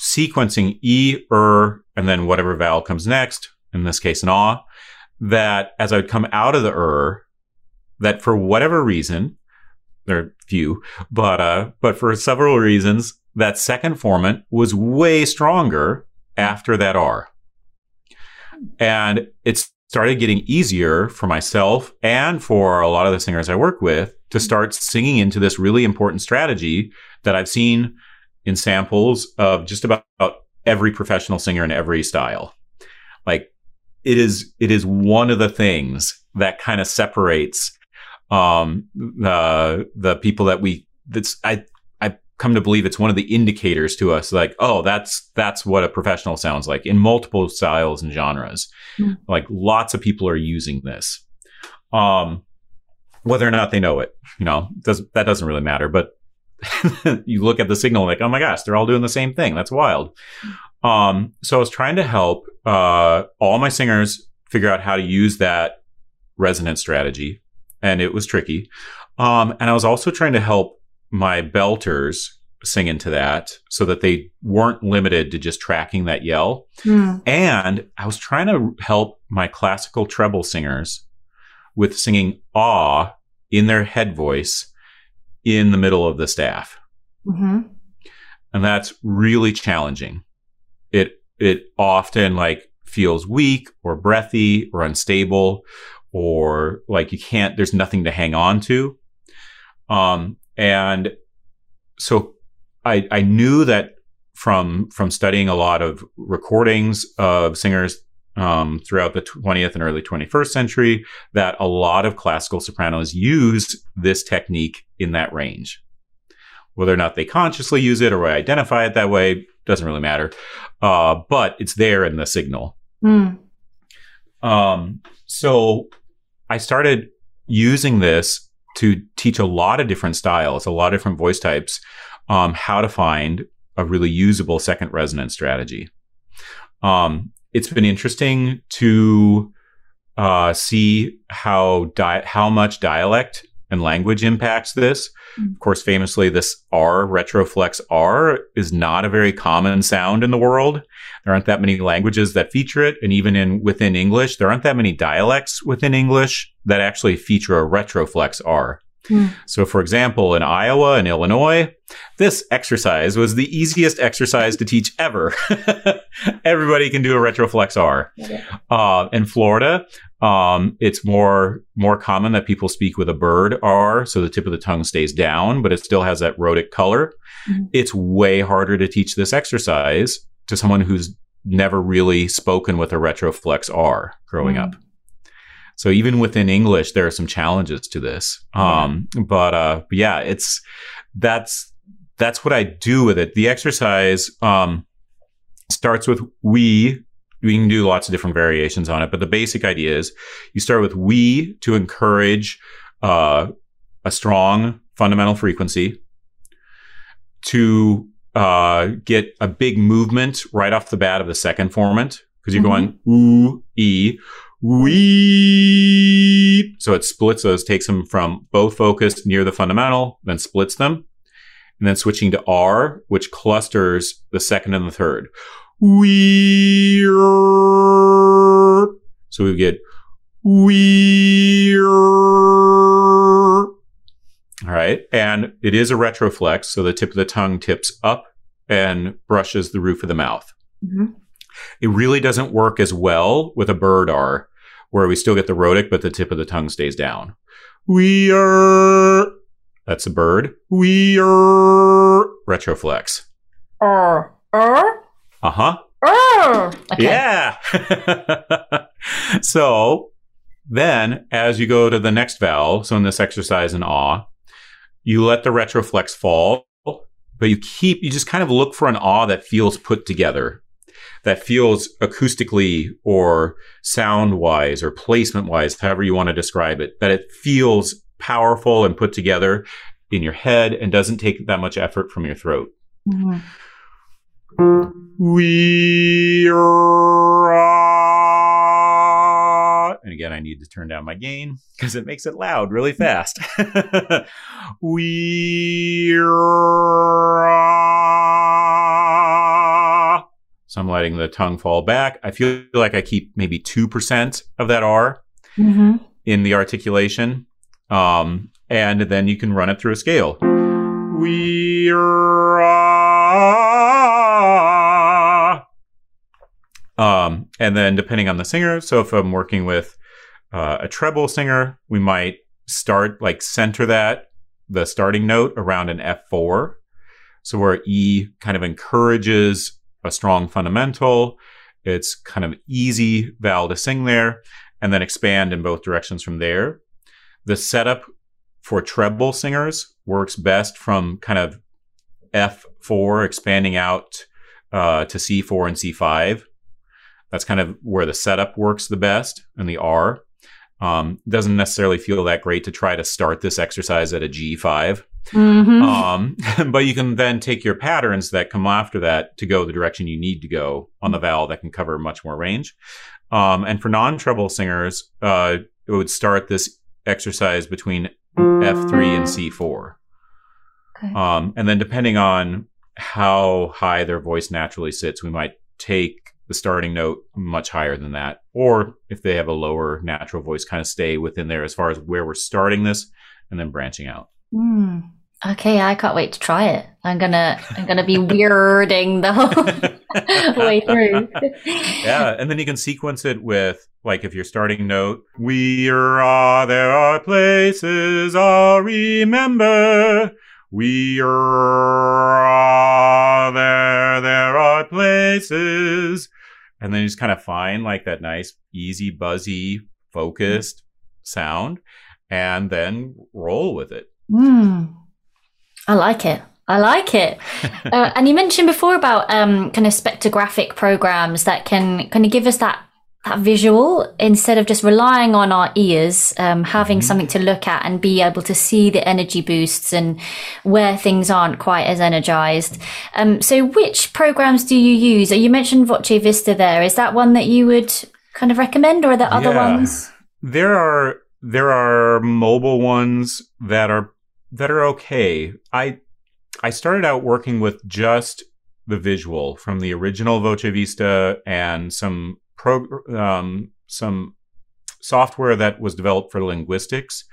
sequencing E, er, and then whatever vowel comes next, in this case an ah, that as I would come out of the er, that for whatever reason, or few, but uh, but for several reasons, that second formant was way stronger after that R. And it's started getting easier for myself and for a lot of the singers I work with to start singing into this really important strategy that I've seen in samples of just about every professional singer in every style. Like it is, it is one of the things that kind of separates um, the the people that we. That's I I come to believe it's one of the indicators to us, like, oh, that's that's what a professional sounds like in multiple styles and genres. Mm-hmm. Like lots of people are using this. Um, Whether or not they know it, you know, doesn't, that doesn't really matter. But you look at the signal like, oh my gosh, they're all doing the same thing. That's wild. Um, so I was trying to help uh, all my singers figure out how to use that resonance strategy. And it was tricky. Um, and I was also trying to help my belters sing into that so that they weren't limited to just tracking that yell. Mm. And I was trying to help my classical treble singers with singing ah in their head voice in the middle of the staff. Mm-hmm. And that's really challenging. It it often like feels weak or breathy or unstable or like you can't, there's nothing to hang on to. Um, and so I I knew that from from studying a lot of recordings of singers Um, throughout the twentieth and early twenty-first century, that a lot of classical sopranos use this technique in that range. Whether or not they consciously use it or identify it that way, doesn't really matter. Uh, but it's there in the signal. Mm. Um, so I started using this to teach a lot of different styles, a lot of different voice types, um, how to find a really usable second resonance strategy. Um, It's been interesting to uh, see how di- how much dialect and language impacts this. Of course, famously, this R, retroflex R, is not a very common sound in the world. There aren't that many languages that feature it. And even in within English, there aren't that many dialects within English that actually feature a retroflex R. Mm. So, for example, in Iowa and Illinois, this exercise was the easiest exercise to teach ever. Everybody can do a retroflex R. Okay. Uh, in Florida, um, it's more more common that people speak with a bird R, so the tip of the tongue stays down, but it still has that rhotic color. Mm. It's way harder to teach this exercise to someone who's never really spoken with a retroflex R growing mm. up. So even within English, there are some challenges to this. Um, but, uh, but yeah, it's that's that's what I do with it. The exercise um, starts with we. We can do lots of different variations on it, but the basic idea is you start with we to encourage uh, a strong fundamental frequency to uh, get a big movement right off the bat of the second formant because you're mm-hmm. going ooh, e. Weep. So it splits those, takes them from both focused near the fundamental, then splits them, and then switching to R, which clusters the second and the third. Weep. So we get weep. All right, and it is a retroflex, so the tip of the tongue tips up and brushes the roof of the mouth. Mm-hmm. It really doesn't work as well with a bird R, where we still get the rhotic, but the tip of the tongue stays down. We are. That's a bird. We are. Retroflex. R. R. Uh huh. R. Okay. Yeah. So then, as you go to the next vowel, so in this exercise in ah, you let the retroflex fall, but you keep, you just kind of look for an ah that feels put together. That feels acoustically or sound-wise or placement-wise, however you want to describe it, that it feels powerful and put together in your head and doesn't take that much effort from your throat. Mm-hmm. We are... And again, I need to turn down my gain because it makes it loud really fast. We are... So I'm letting the tongue fall back. I feel like I keep maybe two percent of that R mm-hmm. in the articulation. Um, and then you can run it through a scale. We um, and then depending on the singer, so if I'm working with uh, a treble singer, we might start, like center that, the starting note around an F four. So where E kind of encourages a strong fundamental, it's kind of easy vowel to sing there, and then expand in both directions from there. The setup for treble singers works best from kind of F four expanding out uh, to C four and C five. That's kind of where the setup works the best, and the R. Um, doesn't necessarily feel that great to try to start this exercise at a G five. Mm-hmm. Um, but you can then take your patterns that come after that to go the direction you need to go on the vowel that can cover much more range. Um, and for non-treble singers, uh, it would start this exercise between F three and C four. Okay. Um, and then depending on how high their voice naturally sits, we might take the starting note much higher than that. Or if they have a lower natural voice, kind of stay within there as far as where we're starting this and then branching out. Mm. Okay, I can't wait to try it. I'm gonna, I'm gonna be weirding the whole way through. Yeah, and then you can sequence it with, like, if you're starting note, we are, there are places I'll remember. We are, there, there are places, and then you just kind of find like that nice, easy, buzzy, focused sound, and then roll with it. Mm. I like it. I like it. uh, and you mentioned before about um, kind of spectrographic programs that can kind of give us that that visual instead of just relying on our ears, um, having mm-hmm. something to look at and be able to see the energy boosts and where things aren't quite as energized. Um, so which programs do you use? You mentioned Voce Vista there. Is that one that you would kind of recommend, or are there other yeah. ones? There are there are mobile ones that are that are okay. I I started out working with just the visual from the original Voce Vista and some pro, um, some software that was developed for linguistics.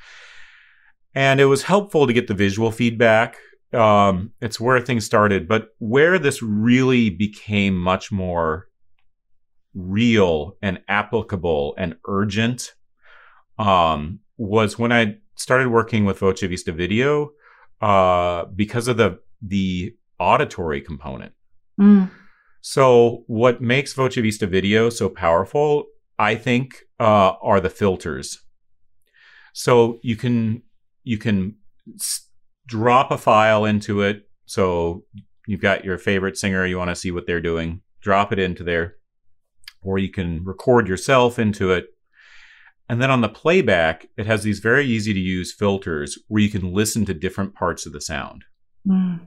And it was helpful to get the visual feedback. Um, it's where things started. But where this really became much more real and applicable and urgent um, was when I started working with Voce Vista Video uh, because of the the auditory component. Mm. So what makes Voce Vista Video so powerful, I think, uh, are the filters. So you can you can s- drop a file into it. So you've got your favorite singer, you want to see what they're doing, drop it into there, or you can record yourself into it. And then on the playback, it has these very easy to use filters where you can listen to different parts of the sound. Mm.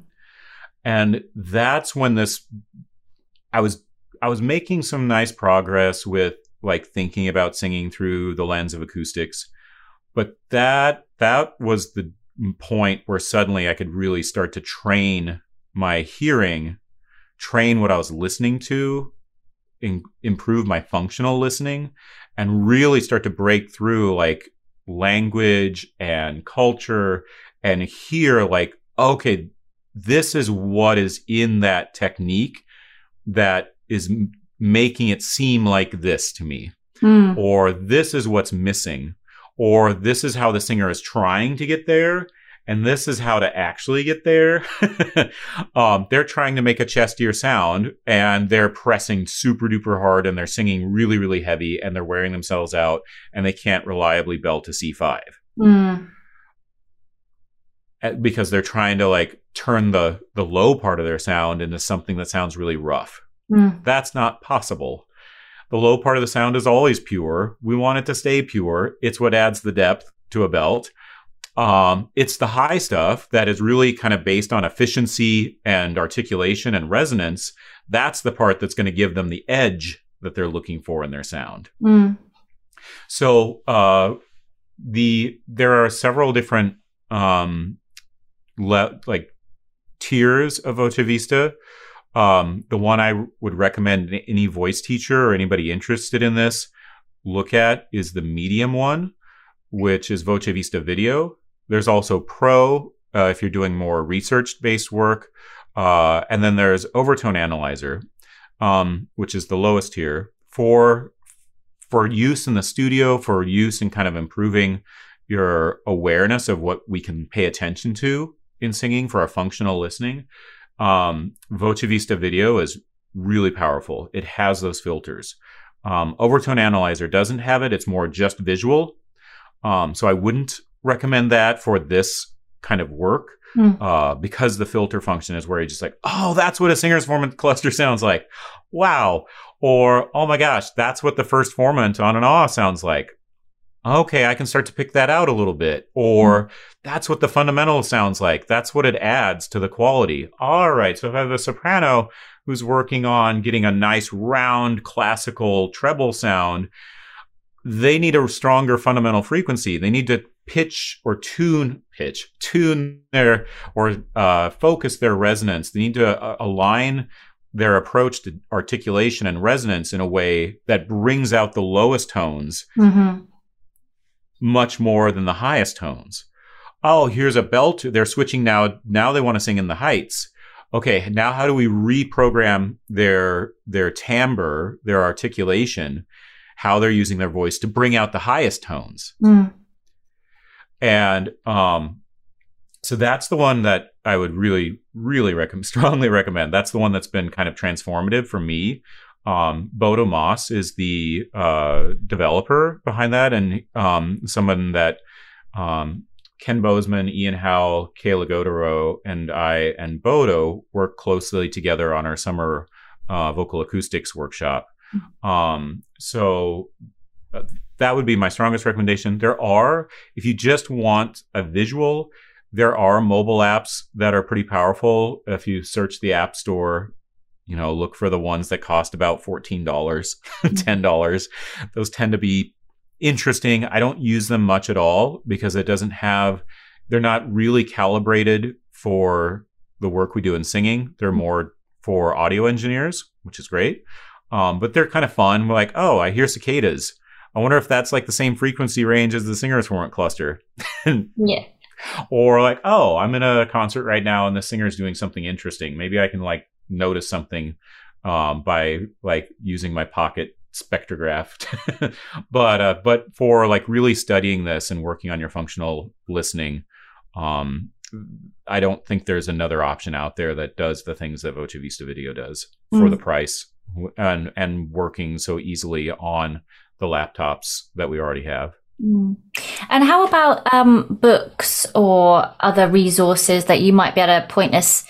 And that's when this, I was, I was making some nice progress with, like, thinking about singing through the lens of acoustics. But that, that was the point where suddenly I could really start to train my hearing, train what I was listening to, in, improve my functional listening, and really start to break through, like, language and culture and hear, like, okay, this is what is in that technique that is m- making it seem like this to me. Mm. Or this is what's missing. Or this is how the singer is trying to get there. And this is how to actually get there. um, they're trying to make a chestier sound, and they're pressing super duper hard, and they're singing really, really heavy, and they're wearing themselves out, and they can't reliably bell to C five. Mm. Because they're trying to, like, turn the, the low part of their sound into something that sounds really rough. Mm. That's not possible. The low part of the sound is always pure. We want it to stay pure. It's what adds the depth to a belt. Um, it's the high stuff that is really kind of based on efficiency and articulation and resonance. That's the part that's going to give them the edge that they're looking for in their sound. Mm. So uh, the there are several different um, le- like tiers of Voce Vista. Um, the one I would recommend any voice teacher or anybody interested in this look at is the medium one, which is Voce Vista Video. There's also Pro, uh, if you're doing more research-based work. Uh, and then there's Overtone Analyzer, um, which is the lowest tier, for, for use in the studio, for use in kind of improving your awareness of what we can pay attention to in singing for our functional listening. Um, Voce Vista Video is really powerful. It has those filters. Um, Overtone Analyzer doesn't have it. It's more just visual. Um, so I wouldn't recommend that for this kind of work, mm. uh, because the filter function is where you're just like, oh, that's what a singer's formant cluster sounds like. Wow. Or, oh my gosh, that's what the first formant on an ah sounds like. Okay, I can start to pick that out a little bit. Or, mm. that's what the fundamental sounds like. That's what it adds to the quality. All right, so if I have a soprano who's working on getting a nice round classical treble sound, they need a stronger fundamental frequency. They need to pitch or tune, pitch, tune their, or uh, focus their resonance. They need to uh, align their approach to articulation and resonance in a way that brings out the lowest tones mm-hmm. much more than the highest tones. Oh, here's a belt. They're switching now. Now they want to sing in the heights. Okay, now how do we reprogram their their timbre, their articulation, how they're using their voice to bring out the highest tones? Mm. And um, so that's the one that I would really, really recommend, strongly recommend. That's the one that's been kind of transformative for me. Um, Bodo Moss is the uh, developer behind that, and um, someone that um, Ken Bozeman, Ian Howell, Kayla Godero, and I and Bodo work closely together on our summer uh, vocal acoustics workshop. Um, so that would be my strongest recommendation. There are, if you just want a visual, there are mobile apps that are pretty powerful. If you search the App Store, you know, look for the ones that cost about fourteen dollars, ten dollars. Those tend to be interesting. I don't use them much at all because it doesn't have, they're not really calibrated for the work we do in singing. They're more for audio engineers, which is great. Um, but they're kind of fun. We're like, oh, I hear cicadas. I wonder if that's like the same frequency range as the singer's formant cluster. Yeah. Or like, oh, I'm in a concert right now and the singer's doing something interesting. Maybe I can like notice something um, by like using my pocket spectrograph. But uh, but for like really studying this and working on your functional listening, um, I don't think there's another option out there that does the things that Voce Vista Video does mm. for the price and and working so easily on the laptops that we already have. Mm. And how about um, books or other resources that you might be able to point us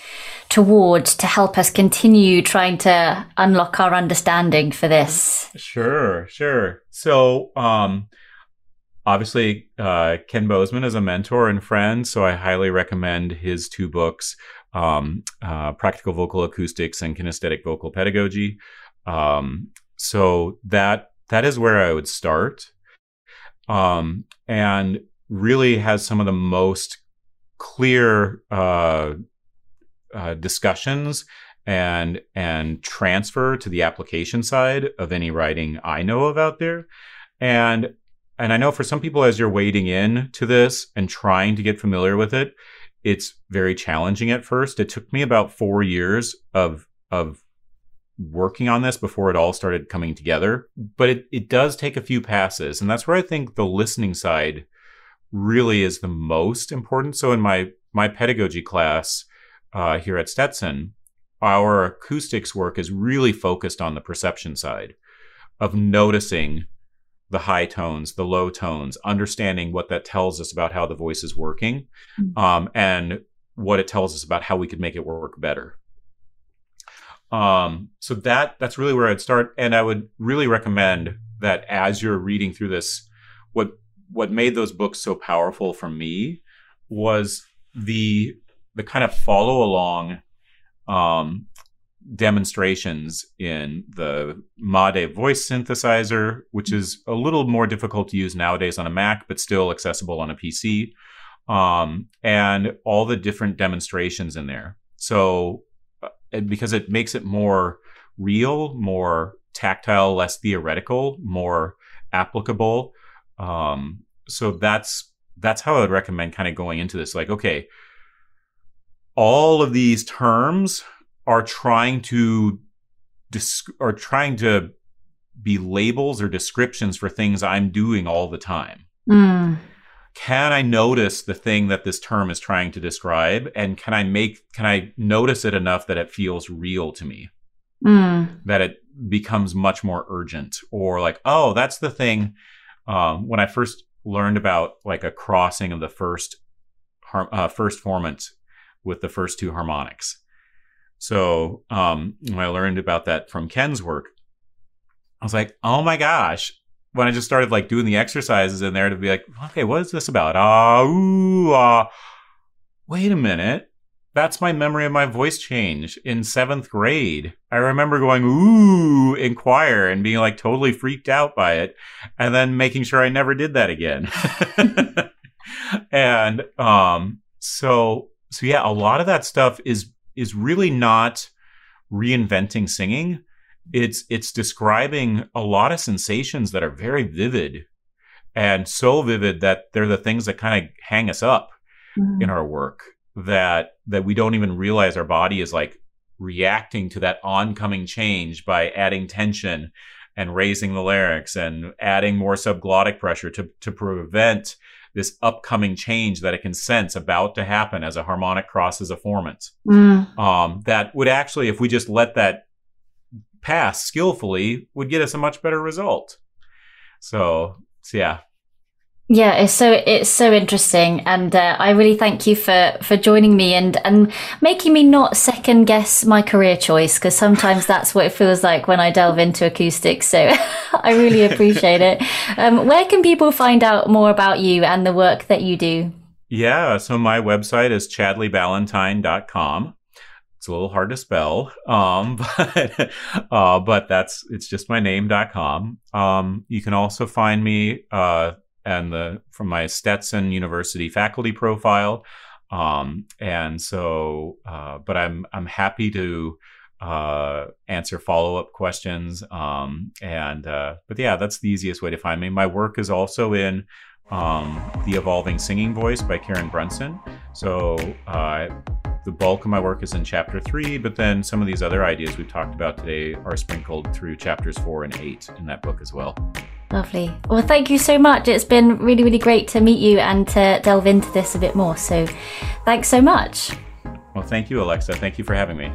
toward to help us continue trying to unlock our understanding for this? Sure, sure. So um, obviously uh, Ken Bozeman is a mentor and friend, so I highly recommend his two books, um, uh, Practical Vocal Acoustics and Kinesthetic Vocal Pedagogy. Um, so that that is where I would start. Um, and really has some of the most clear uh, uh, discussions and and transfer to the application side of any writing I know of out there. And and I know for some people, as you're wading in to this and trying to get familiar with it, it's very challenging at first. It took me about four years of of working on this before it all started coming together, but it, it does take a few passes. And that's where I think the listening side really is the most important. So in my, my pedagogy class uh, here at Stetson, our acoustics work is really focused on the perception side of noticing the high tones, the low tones, understanding what that tells us about how the voice is working, um, and what it tells us about how we could make it work better. Um, so that that's really where I'd start. And I would really recommend that as you're reading through this, what what made those books so powerful for me was the the kind of follow along um, demonstrations in the MADE voice synthesizer, which is a little more difficult to use nowadays on a Mac, but still accessible on a P C, um, and all the different demonstrations in there. So because it makes it more real, more tactile, less theoretical, more applicable. Um, so that's that's how I would recommend kind of going into this. Like, okay, all of these terms are trying to disc- are trying to be labels or descriptions for things I'm doing all the time. Mm. Can I notice the thing that this term is trying to describe? And can I make, can I notice it enough that it feels real to me? Mm. That it becomes much more urgent, or like, oh, that's the thing. Um, when I first learned about like a crossing of the first, har- uh, first formant with the first two harmonics. So um, when I learned about that from Ken's work, I was like, oh my gosh. When I just started like doing the exercises in there to be like, okay, what is this about? Ah, uh, ooh, ah. Uh, wait a minute. That's my memory of my voice change in seventh grade. I remember going, ooh, in choir and being like totally freaked out by it. And then making sure I never did that again. and um, so, so yeah, a lot of that stuff is, is really not reinventing singing. It's, it's describing a lot of sensations that are very vivid, and so vivid that they're the things that kind of hang us up mm. in our work, that, that we don't even realize our body is like reacting to that oncoming change by adding tension and raising the larynx and adding more subglottic pressure to, to prevent this upcoming change that it can sense about to happen as a harmonic crosses a formant. Mm. Um, that would actually, if we just let that pass skillfully, would get us a much better result. So, so yeah. Yeah, it's so it's so interesting, and uh, I really thank you for for joining me and and making me not second guess my career choice, because sometimes that's what it feels like when I delve into acoustics. So I really appreciate it. Um, where can people find out more about you and the work that you do? Yeah, so my website is chadley ballantyne dot com. It's a little hard to spell, um, but uh, but that's it's just my name dot com. Um, you can also find me uh, and the from my Stetson University faculty profile, um, and so. Uh, but I'm I'm happy to uh, answer follow up questions, um, and uh, but yeah, that's the easiest way to find me. My work is also in um, The Evolving Singing Voice by Karen Brunson. So. Uh, The bulk of my work is in chapter three, but then some of these other ideas we've talked about today are sprinkled through chapters four and eight in that book as well. Lovely. Well, thank you so much. It's been really, really great to meet you and to delve into this a bit more. So thanks so much. Well, thank you, Alexa. Thank you for having me.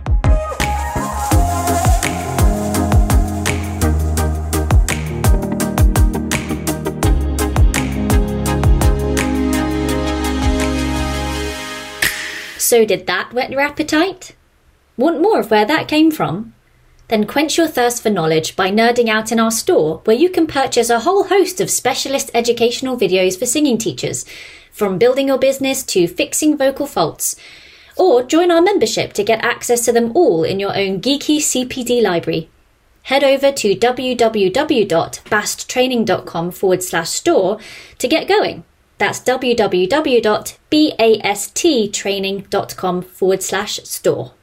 So did that whet your appetite? Want more of where that came from? Then quench your thirst for knowledge by nerding out in our store, where you can purchase a whole host of specialist educational videos for singing teachers, from building your business to fixing vocal faults. Or join our membership to get access to them all in your own geeky C P D library. Head over to www.basttraining.com forward slash store to get going. That's www.basttraining.com forward slash store.